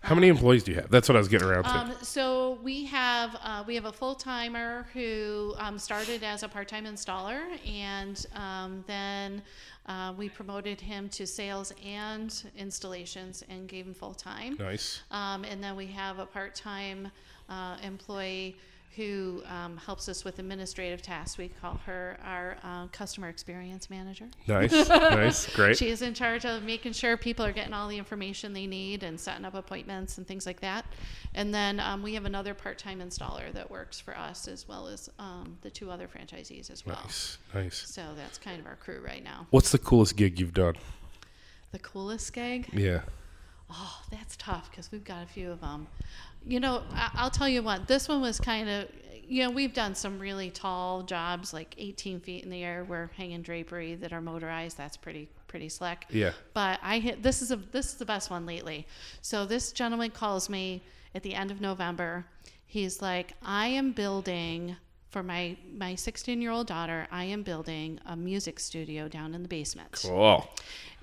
How um, many employees do you have? That's what I was getting around to. Um, so we have uh, we have a full timer who um, started as a part time installer, and um, then uh, we promoted him to sales and installations and gave him full time. Nice. Um, and then we have a part time uh, employee who um, helps us with administrative tasks. We call her our uh, customer experience manager. Nice, nice, great. She is in charge of making sure people are getting all the information they need and setting up appointments and things like that. And then um, we have another part-time installer that works for us as well as um, the two other franchisees as well. Nice, nice. So that's kind of our crew right now. What's the coolest gig you've done? The coolest gig? Yeah. Oh, that's tough because we've got a few of them. You know, I'll tell you what, this one was kind of, you know, we've done some really tall jobs, like eighteen feet in the air. We're hanging drapery that are motorized. That's pretty, pretty slick. Yeah. But I hit, this is a, this is the best one lately. So this gentleman calls me at the end of November. He's like, I am building for my my sixteen-year-old daughter, I am building a music studio down in the basement. Cool.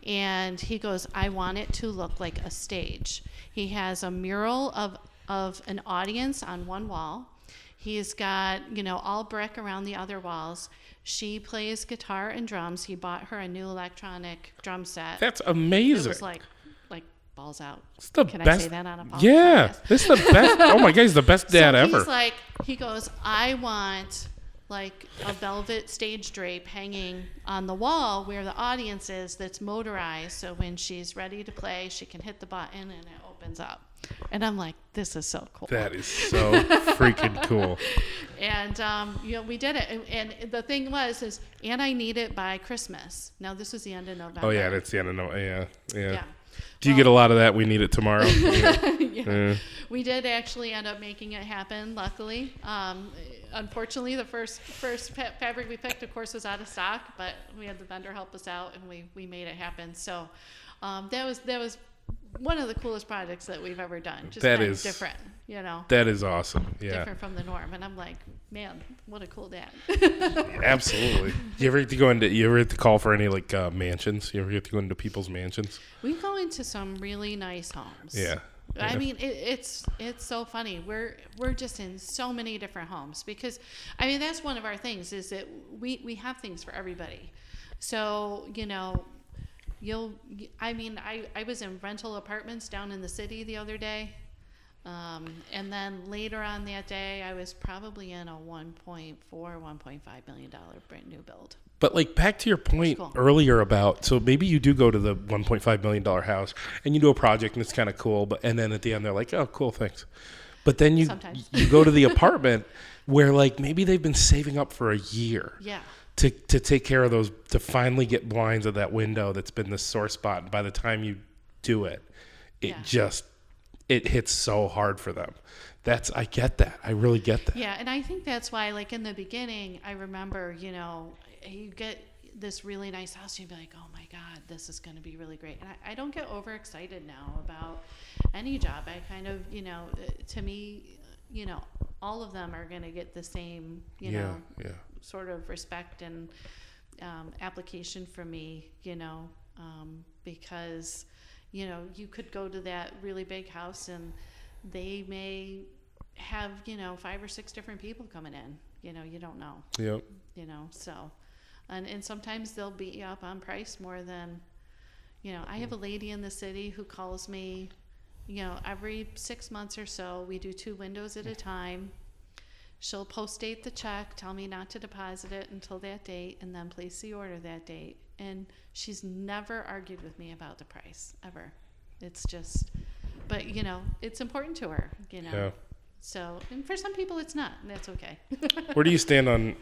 And he goes, I want it to look like a stage. He has a mural of of an audience on one wall. He's got, you know, all brick around the other walls. She plays guitar and drums. He bought her a new electronic drum set. That's amazing. It was like, like balls out. It's the Can best. I say that on a podcast? Yeah. It's the best. Oh, my God. He's the best dad so ever. He's like, he goes, I want like a velvet stage drape hanging on the wall where the audience is that's motorized. So when she's ready to play, she can hit the button and it opens up. And I'm like, this is so cool. That is so freaking cool. And, um, you know, we did it. And, and the thing was, is, and I need it by Christmas. Now, this was the end of November. Oh, yeah, that's the end of November. Yeah, yeah. yeah. Do you well, get a lot of that? We need it tomorrow. Yeah. yeah. Yeah. We did actually end up making it happen, luckily. Um, unfortunately, the first first fabric we picked, of course, was out of stock. But we had the vendor help us out, and we, we made it happen. So um, that was that was... one of the coolest projects that we've ever done. Just that is different, you know. That is awesome. Yeah, different from the norm. And I'm like, man, what a cool dad. Absolutely. You ever get to go into? You ever get to call for any like uh, mansions? You ever get to go into people's mansions? We go into some really nice homes. Yeah. Yeah. I mean, it, it's it's so funny. We're we're just in so many different homes because, I mean, that's one of our things is that we we have things for everybody. So you know. You'll, I mean, I, I was in rental apartments down in the city the other day. Um, and then later on that day, I was probably in a one point four, one point five million dollars brand new build. But like back to your point cool. earlier about, so maybe you do go to the one point five million dollars house and you do a project and it's kind of cool. But, and then at the end, they're like, oh, cool, thanks. But then you Sometimes. you go to the apartment where like maybe they've been saving up for a year. Yeah. To, to take care of those, to finally get blinds of that window that's been the sore spot. And by the time you do it, it yeah. just, it hits so hard for them. That's, I get that. I really get that. Yeah. And I think that's why, like in the beginning, I remember, you know, you get this really nice house, you'd be like, oh my God, this is going to be really great. And I, I don't get overexcited now about any job. I kind of, you know, to me, you know, all of them are going to get the same, you yeah, know, yeah. sort of respect and um, application for me, you know, um, because, you know, you could go to that really big house and they may have, you know, five or six different people coming in, you know, you don't know, yep. you know, so, and, and sometimes they'll beat you up on price more than, you know, I have a lady in the city who calls me, you know, every six months or so, we do two windows at a time. She'll post-date the check, tell me not to deposit it until that date, and then place the order that date. And she's never argued with me about the price, ever. It's just, but, you know, it's important to her, you know. Yeah. So, and for some people it's not, and that's okay. Where do you stand on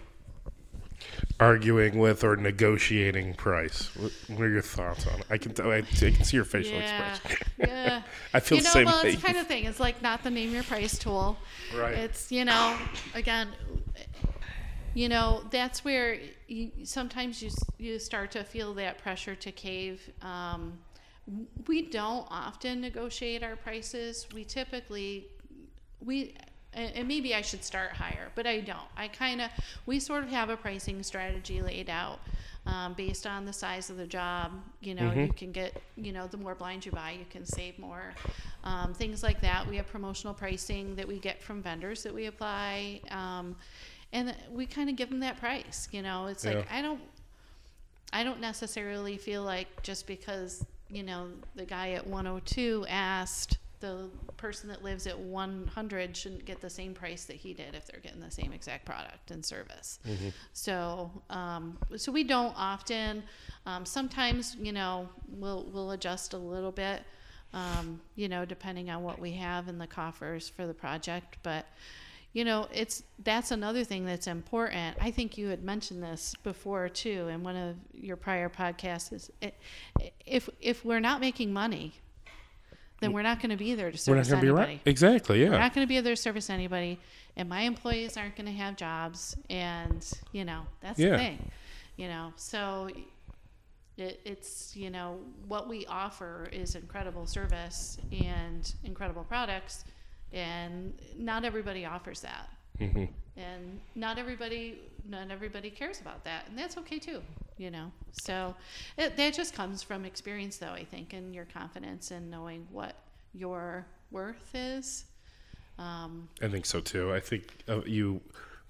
arguing with or negotiating price? What, what are your thoughts on it? I can, tell, I, I can see your facial yeah. expression. Yeah. I feel you know, the same well, thing. It's the kind of thing. It's like not the name your price tool. Right. It's, you know, again, you know, that's where you, sometimes you you start to feel that pressure to cave. Um, we don't often negotiate our prices. We typically, we... and maybe I should start higher, but I don't. I kind of, we sort of have a pricing strategy laid out um, based on the size of the job. You know, mm-hmm. you can get, you know, the more blinds you buy, you can save more. Um, things like that. We have promotional pricing that we get from vendors that we apply. Um, and we kind of give them that price, you know. It's yeah. like, I don't, I don't necessarily feel like just because, you know, the guy at one oh two asked, the person that lives at one hundred shouldn't get the same price that he did if they're getting the same exact product and service. Mm-hmm. So, um, so we don't often, um, sometimes, you know, we'll, we'll adjust a little bit, um, you know, depending on what we have in the coffers for the project. But, you know, it's, that's another thing that's important. I think you had mentioned this before too, in one of your prior podcasts is it, if, if we're not making money, then we're not going to be there to service we're not anybody. Be right. Exactly, yeah. We're not going to be there to service anybody, and my employees aren't going to have jobs, and, you know, that's yeah. the thing. You know, so it, it's, you know, what we offer is incredible service and incredible products, and not everybody offers that. Mm-hmm. And not everybody, not everybody cares about that, and that's okay too, you know. So it, that just comes from experience, though, I think, and your confidence and knowing what your worth is. Um, I think so too. I think uh, you,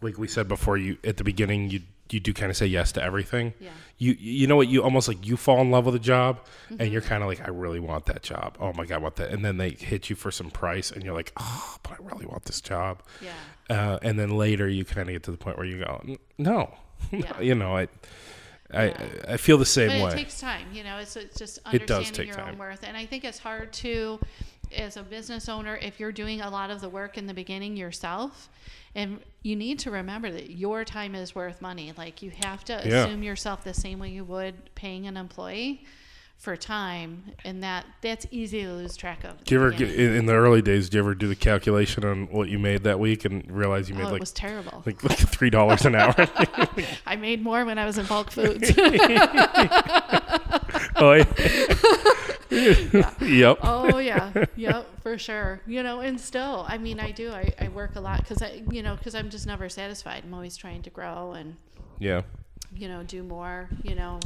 like we said before, you at the beginning, you you do kind of say yes to everything. Yeah. You you know what? You almost like you fall in love with a job, mm-hmm. and you're kind of like, I really want that job. Oh my god, I want that! And then they hit you for some price, and you're like, oh, but I really want this job. Yeah. Uh, and then later, you kind of get to the point where you go, no, yeah. you know, I I, yeah. I I feel the same but it way. It takes time, you know. It's, it's just understanding it does take your time. Own worth, and I think it's hard to. As a business owner, if you're doing a lot of the work in the beginning yourself, and you need to remember that your time is worth money. Like, you have to yeah. assume yourself the same way you would paying an employee for time, and that that's easy to lose track of. Do you ever get, in the early days, do you ever do the calculation on what you made that week and realize you made oh, like it was terrible, like, like three dollars an hour? I made more when I was in bulk foods. Oh, yeah. Yeah. Yep. Oh yeah. Yep. For sure. You know, and still, I mean, I do, I, I work a lot cause I, you know, cause I'm just never satisfied. I'm always trying to grow and, yeah, you know, do more, you know,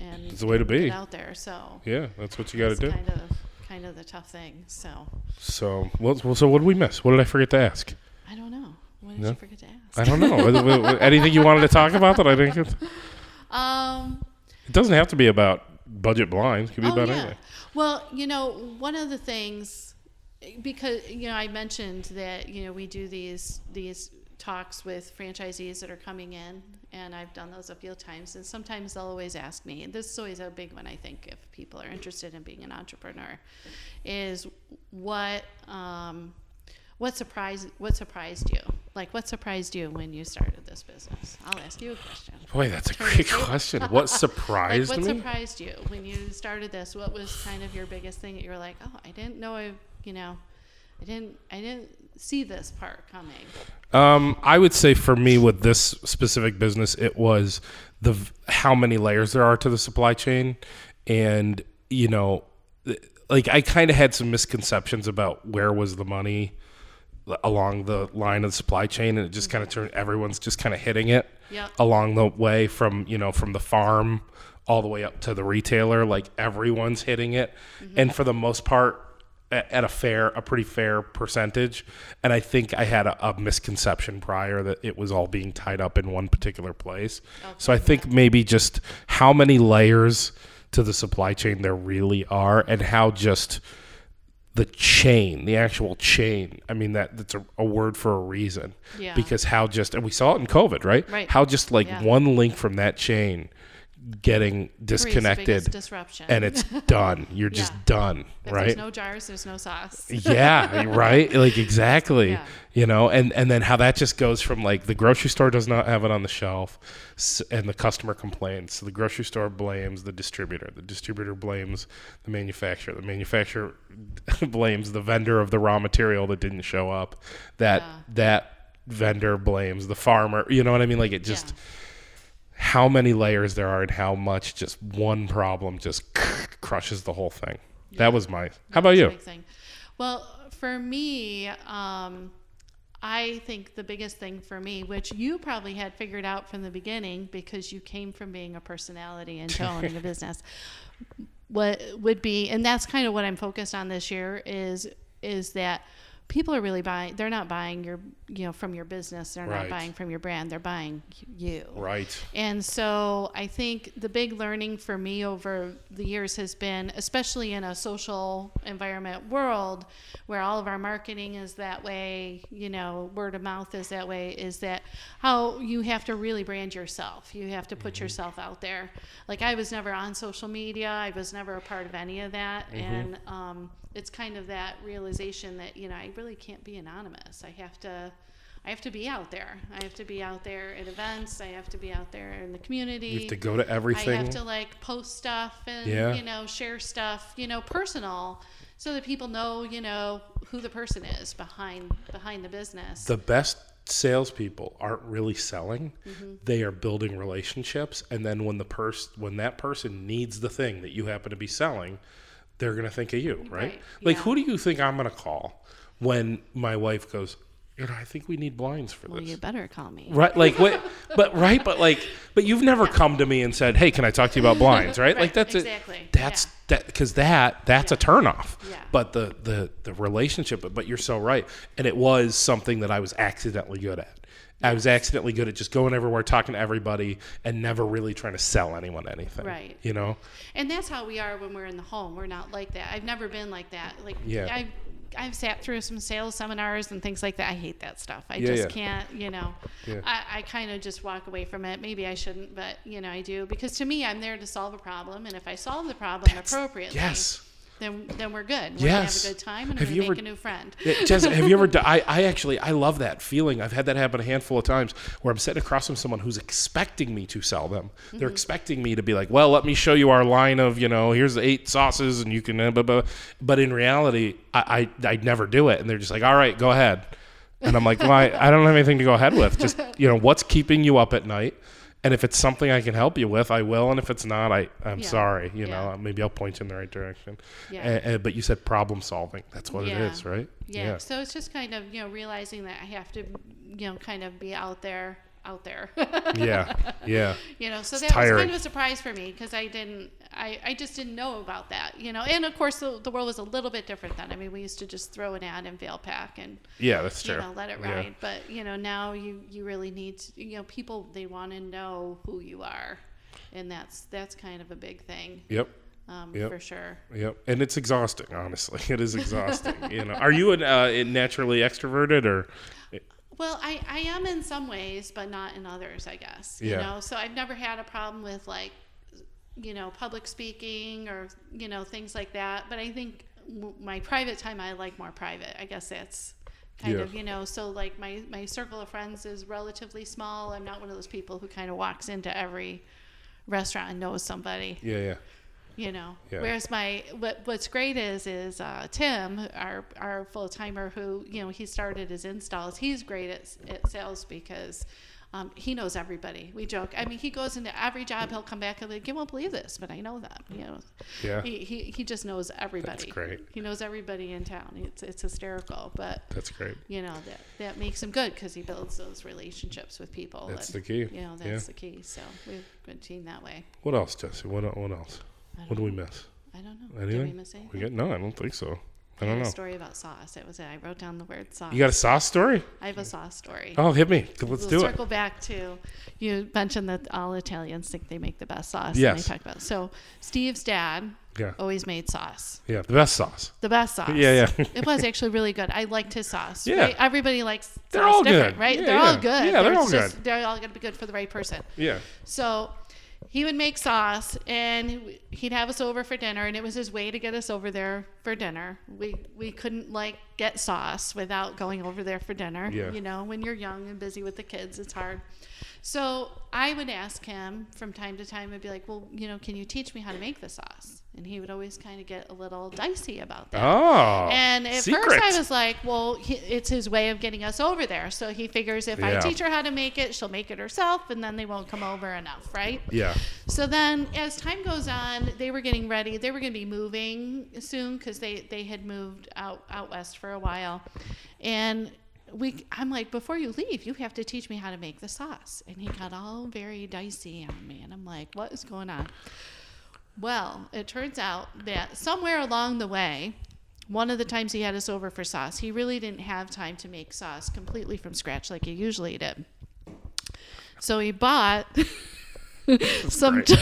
and it's the way to be out there. So yeah, that's what you got to do. Kind of, kind of the tough thing. So, so well, so what did we miss? What did I forget to ask? I don't know. What did no? you forget to ask? I don't know. Anything you wanted to talk about that I didn't get? Um, it doesn't have to be about Budget Blinds. It could be oh, about yeah. anything. Well, you know, one of the things, because, you know, I mentioned that, you know, we do these these talks with franchisees that are coming in, and I've done those a few times, and sometimes they'll always ask me, and this is always a big one, I think, if people are interested in being an entrepreneur, is what um, what surprised what surprised you? Like, what surprised you when you started this business? I'll ask you a question. Boy, that's a great question. What surprised like, what me? What surprised you when you started this? What was kind of your biggest thing that you were like, oh, I didn't know I, you know, I didn't, I didn't see this part coming. Um, I would say for me with this specific business, it was the how many layers there are to the supply chain, and you know, like I kind of had some misconceptions about where was the money along the line of the supply chain, and it just mm-hmm. kind of turned everyone's just kind of hitting it yep. along the way from, you know, from the farm all the way up to the retailer, like everyone's hitting it. Mm-hmm. And for the most part at, at a fair, a pretty fair percentage. And I think I had a, a misconception prior that it was all being tied up in one particular place. Okay. So I think maybe just how many layers to the supply chain there really are, and how just the chain, the actual chain. I mean, that that's a, a word for a reason. Yeah. Because how just, and we saw it in COVID, right? Right. How just like yeah. one link from that chain getting disconnected, disruption, and it's done. You're yeah. just done, if right? There's no jars, there's no sauce. Yeah, right? Like exactly. Yeah. You know, and, and then how that just goes from like the grocery store does not have it on the shelf, and the customer complains. So the grocery store blames the distributor. The distributor blames the manufacturer. The manufacturer blames the vendor of the raw material that didn't show up. That yeah. that vendor blames the farmer. You know what I mean? Like it just... Yeah. How many layers there are, and how much just one problem just crushes the whole thing. Yeah. That was my. How That's about you? Well, for me, um, I think the biggest thing for me, which you probably had figured out from the beginning because you came from being a personality and owning a business, what would be, and that's kind of what I'm focused on this year is is that. People are really buying. They're not buying your, you know, from your business. They're right. not buying from your brand. They're buying you. Right. And so I think the big learning for me over the years has been, especially in a social environment world where all of our marketing is that way, you know, word of mouth is that way, is that how you have to really brand yourself. You have to put mm-hmm. yourself out there. Like I was never on social media. I was never a part of any of that. Mm-hmm. And, um, it's kind of that realization that, you know, I really can't be anonymous. I have to, I have to be out there. I have to be out there at events. I have to be out there in the community. You have to go to everything. I have to like post stuff and, yeah. you know, share stuff, you know, personal, so that people know, you know, who the person is behind, behind the business. The best salespeople aren't really selling. Mm-hmm. They are building relationships. And then when the person, when that person needs the thing that you happen to be selling, they're going to think of you, right? right. Like, yeah. who do you think I'm going to call when my wife goes, you know, I think we need blinds for well, this. Well, you better call me. Right, like what? But right, but like, but you've never yeah. come to me and said, "Hey, can I talk to you about blinds?" Right? Right. Like that's exactly. it. That's yeah. that because that that's yeah. a turnoff. Yeah. But the the the relationship. But, but you're so right, and it was something that I was accidentally good at. I was accidentally good at just going everywhere, talking to everybody, and never really trying to sell anyone anything. Right. You know. And that's how we are when we're in the home. We're not like that. I've never been like that. Like yeah. I've I've sat through some sales seminars and things like that. I hate that stuff. I yeah, just yeah. can't, you know. Yeah. I, I kind of just walk away from it. Maybe I shouldn't, but, you know, I do. Because to me, I'm there to solve a problem. And if I solve the problem That's, appropriately, yes. then then we're good. We're yes. going to have a good time and have we're going to make ever, a new friend. Yeah, Jess, have you ever – I I actually – I love that feeling. I've had that happen a handful of times where I'm sitting across from someone who's expecting me to sell them. Mm-hmm. They're expecting me to be like, well, let me show you our line of, you know, here's the eight sauces and you can blah, blah, blah. But in reality – I, I I'd never do it, and they're just like, all right, go ahead, and I'm like, well, I, I don't have anything to go ahead with. Just, you know, what's keeping you up at night, and if it's something I can help you with, I will, and if it's not, I I'm yeah. sorry, you yeah. know, maybe I'll point you in the right direction. Yeah. And, and, but you said problem solving. That's what yeah. it is, right? Yeah. yeah. So it's just kind of, you know, realizing that I have to, you know, kind of be out there. out there. yeah. Yeah. You know, so it's that tiring. was kind of a surprise for me because I didn't, I, I just didn't know about that, you know, and of course the, the world was a little bit different then. I mean, we used to just throw an ad in Vail Pack and yeah, that's true. You know, let it ride. Yeah. But you know, now you, you really need to, you know, people, they want to know who you are, and that's, that's kind of a big thing. Yep. Um, yep. For sure. Yep. And it's exhausting. Honestly, it is exhausting. You know, are you an, uh, naturally extroverted or? Well, I, I am in some ways, but not in others, I guess, you yeah. know, so I've never had a problem with like, you know, public speaking or, you know, things like that. But I think w- my private time, I like more private. I guess that's kind yeah. of, you know, so like my, my circle of friends is relatively small. I'm not one of those people who kind of walks into every restaurant and knows somebody. Yeah, yeah. You know, yeah. whereas my, what, what's great is, is, uh, Tim, our, our full timer who, you know, he started his installs. He's great at, at sales because, um, he knows everybody. We joke. I mean, he goes into every job. He'll come back and be like, you won't believe this, but I know them, you know, yeah. he, he, he just knows everybody. That's great. He knows everybody in town. It's, it's hysterical, but that's great. You know, that, that makes him good because he builds those relationships with people. That's and, the key. You know, that's yeah. the key. So we've been team that way. What else, Jesse? What, what else? What do we miss? I don't know. Anything? Did we miss anything? We get, no, I don't think so. I, I don't know. I had a story about sauce. It was it. I wrote down the word sauce. You got a sauce story? I have a sauce story. Oh, hit me. Let's we'll do it. Circle back to, you mentioned that all Italians think they make the best sauce. Yes. And they talk about it. So Steve's dad yeah. always made sauce. Yeah, the best sauce. The best sauce. Yeah, yeah. It was actually really good. I liked his sauce. Yeah. Right? Everybody likes sauce. They're all different, good. Right? Yeah, they're yeah. all good. Yeah, they're, they're all just, good. They're all going to be good for the right person. Yeah. So he would make sauce, and he'd have us over for dinner, and it was his way to get us over there for dinner. We we couldn't, like, get sauce without going over there for dinner. Yeah. You know, when you're young and busy with the kids, it's hard. So I would ask him from time to time, I'd be like, well, you know, can you teach me how to make the sauce? And he would always kind of get a little dicey about that. Oh, and at secret. First I was like, well, he, it's his way of getting us over there. So he figures if yeah. I teach her how to make it, she'll make it herself, and then they won't come over enough, right? Yeah. So then as time goes on, they were getting ready. They were going to be moving soon because they, they had moved out, out west for a while. And we, I'm like, before you leave, you have to teach me how to make the sauce. And he got all very dicey on me. And I'm like, what is going on? Well, it turns out that somewhere along the way, one of the times he had us over for sauce, he really didn't have time to make sauce completely from scratch like he usually did. So he bought some j-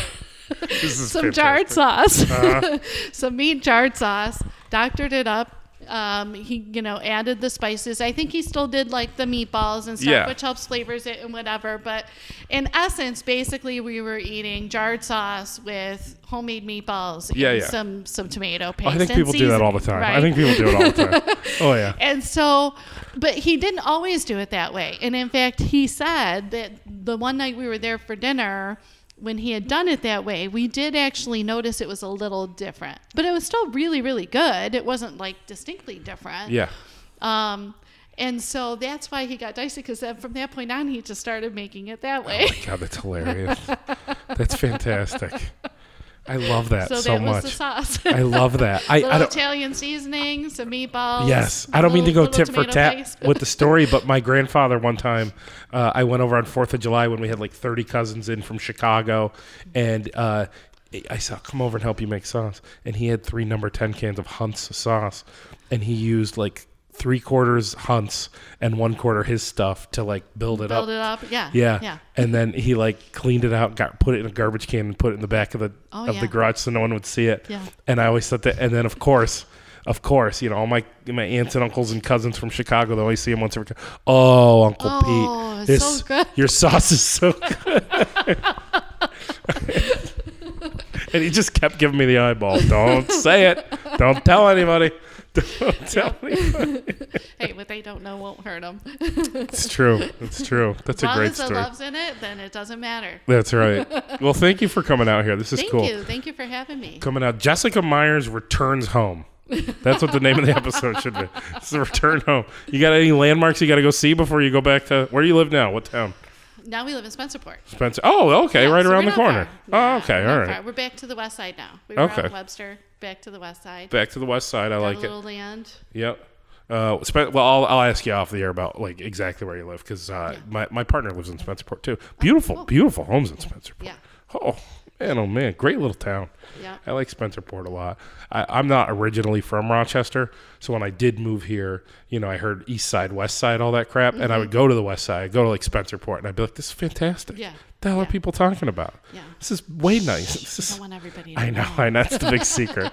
some jarred sauce, uh-huh. some meat jarred sauce, doctored it up. Um, he, you know, added the spices. I think he still did like the meatballs and stuff, yeah. which helps flavors it and whatever. But in essence, basically we were eating jarred sauce with homemade meatballs yeah, and yeah. some, some tomato paste. Oh, I think and people seasoning, do that all the time. Right? I think people do it all the time. Oh yeah. And so, but he didn't always do it that way. And in fact, he said that the one night we were there for dinner, when he had done it that way, we did actually notice it was a little different, but it was still really, really good. It wasn't like distinctly different. Yeah. Um, and so that's why he got dicey, because then from that point on, he just started making it that way. Oh my God, that's hilarious. That's fantastic. I love that so, so that much. Was the sauce. I love that. I, little I Italian seasoning, some meatballs. Yes. I don't little, mean to go tip for tap with the story, but my grandfather one time, uh, I went over on fourth of July when we had like thirty cousins in from Chicago, and uh, I said, come over and help you make sauce. And he had three number ten cans of Hunt's sauce, and he used like three quarters Hunt's and one quarter his stuff to like build it build up. Build it up, yeah. Yeah. Yeah. And then he like cleaned it out, got put it in a garbage can and put it in the back of the oh, of yeah. the garage so no one would see it. Yeah. And I always thought that, and then of course, of course, you know, all my my aunts and uncles and cousins from Chicago, they always see him once every time. Oh, Uncle oh, Pete. It's this, so good. Your sauce is so good. And he just kept giving me the eyeball. Don't say it. Don't tell anybody. Don't tell me. Hey, what they don't know won't hurt them. It's true. It's true. That's a great story. As long as the love's in it, then it doesn't matter. That's right. Well, thank you for coming out here. This is thank cool. Thank you. Thank you for having me. Coming out. Jessica Myers returns home. That's what the name of the episode should be. It's the return home. You got any landmarks you got to go see before you go back to where you live now? What town? Now we live in Spencerport. Spencer. Oh, okay. Yeah, right so around the corner. Yeah, oh, okay. All right. Far. We're back to the west side now. We were okay. on Webster. Back to the west side. Back to the west side. I Got like a little it. Land. Yep. Uh, well, I'll I'll ask you off the air about like exactly where you live because uh, yeah. my my partner lives in Spencerport too. Beautiful, oh, cool. beautiful homes in Spencerport. Yeah. Oh man, oh man, great little town. Yeah. I like Spencerport a lot. I, I'm not originally from Rochester, so when I did move here, you know, I heard East Side, West Side, all that crap, mm-hmm. and I would go to the West Side, I'd go to like Spencerport, and I'd be like, "This is fantastic." Yeah. What the hell yeah. are people talking about? Yeah. This is way nice. This is, I want everybody to I know, know. I know. That's the big secret.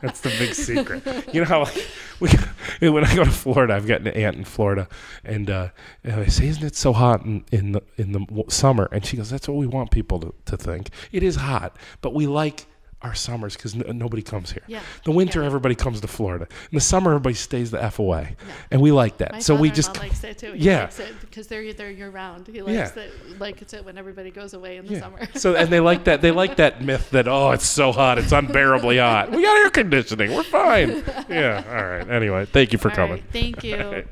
That's the big secret. You know how like, we, when I go to Florida, I've got an aunt in Florida, and, uh, and I say, isn't it so hot in, in, the, in the summer? And she goes, that's what we want people to, to think. It is hot, but we like our summers because n- nobody comes here. Yeah. The winter, yeah. everybody comes to Florida. In the summer, everybody stays the F away. Yeah. And we like that. My so we just. Likes that too. He yeah. likes it because they're, they're year round. He likes yeah. that, like it's it when everybody goes away in the yeah. summer. So and they like that. They like that myth that, oh, it's so hot. It's unbearably hot. We got air conditioning. We're fine. Yeah. All right. Anyway, thank you for all coming. Right. Thank you.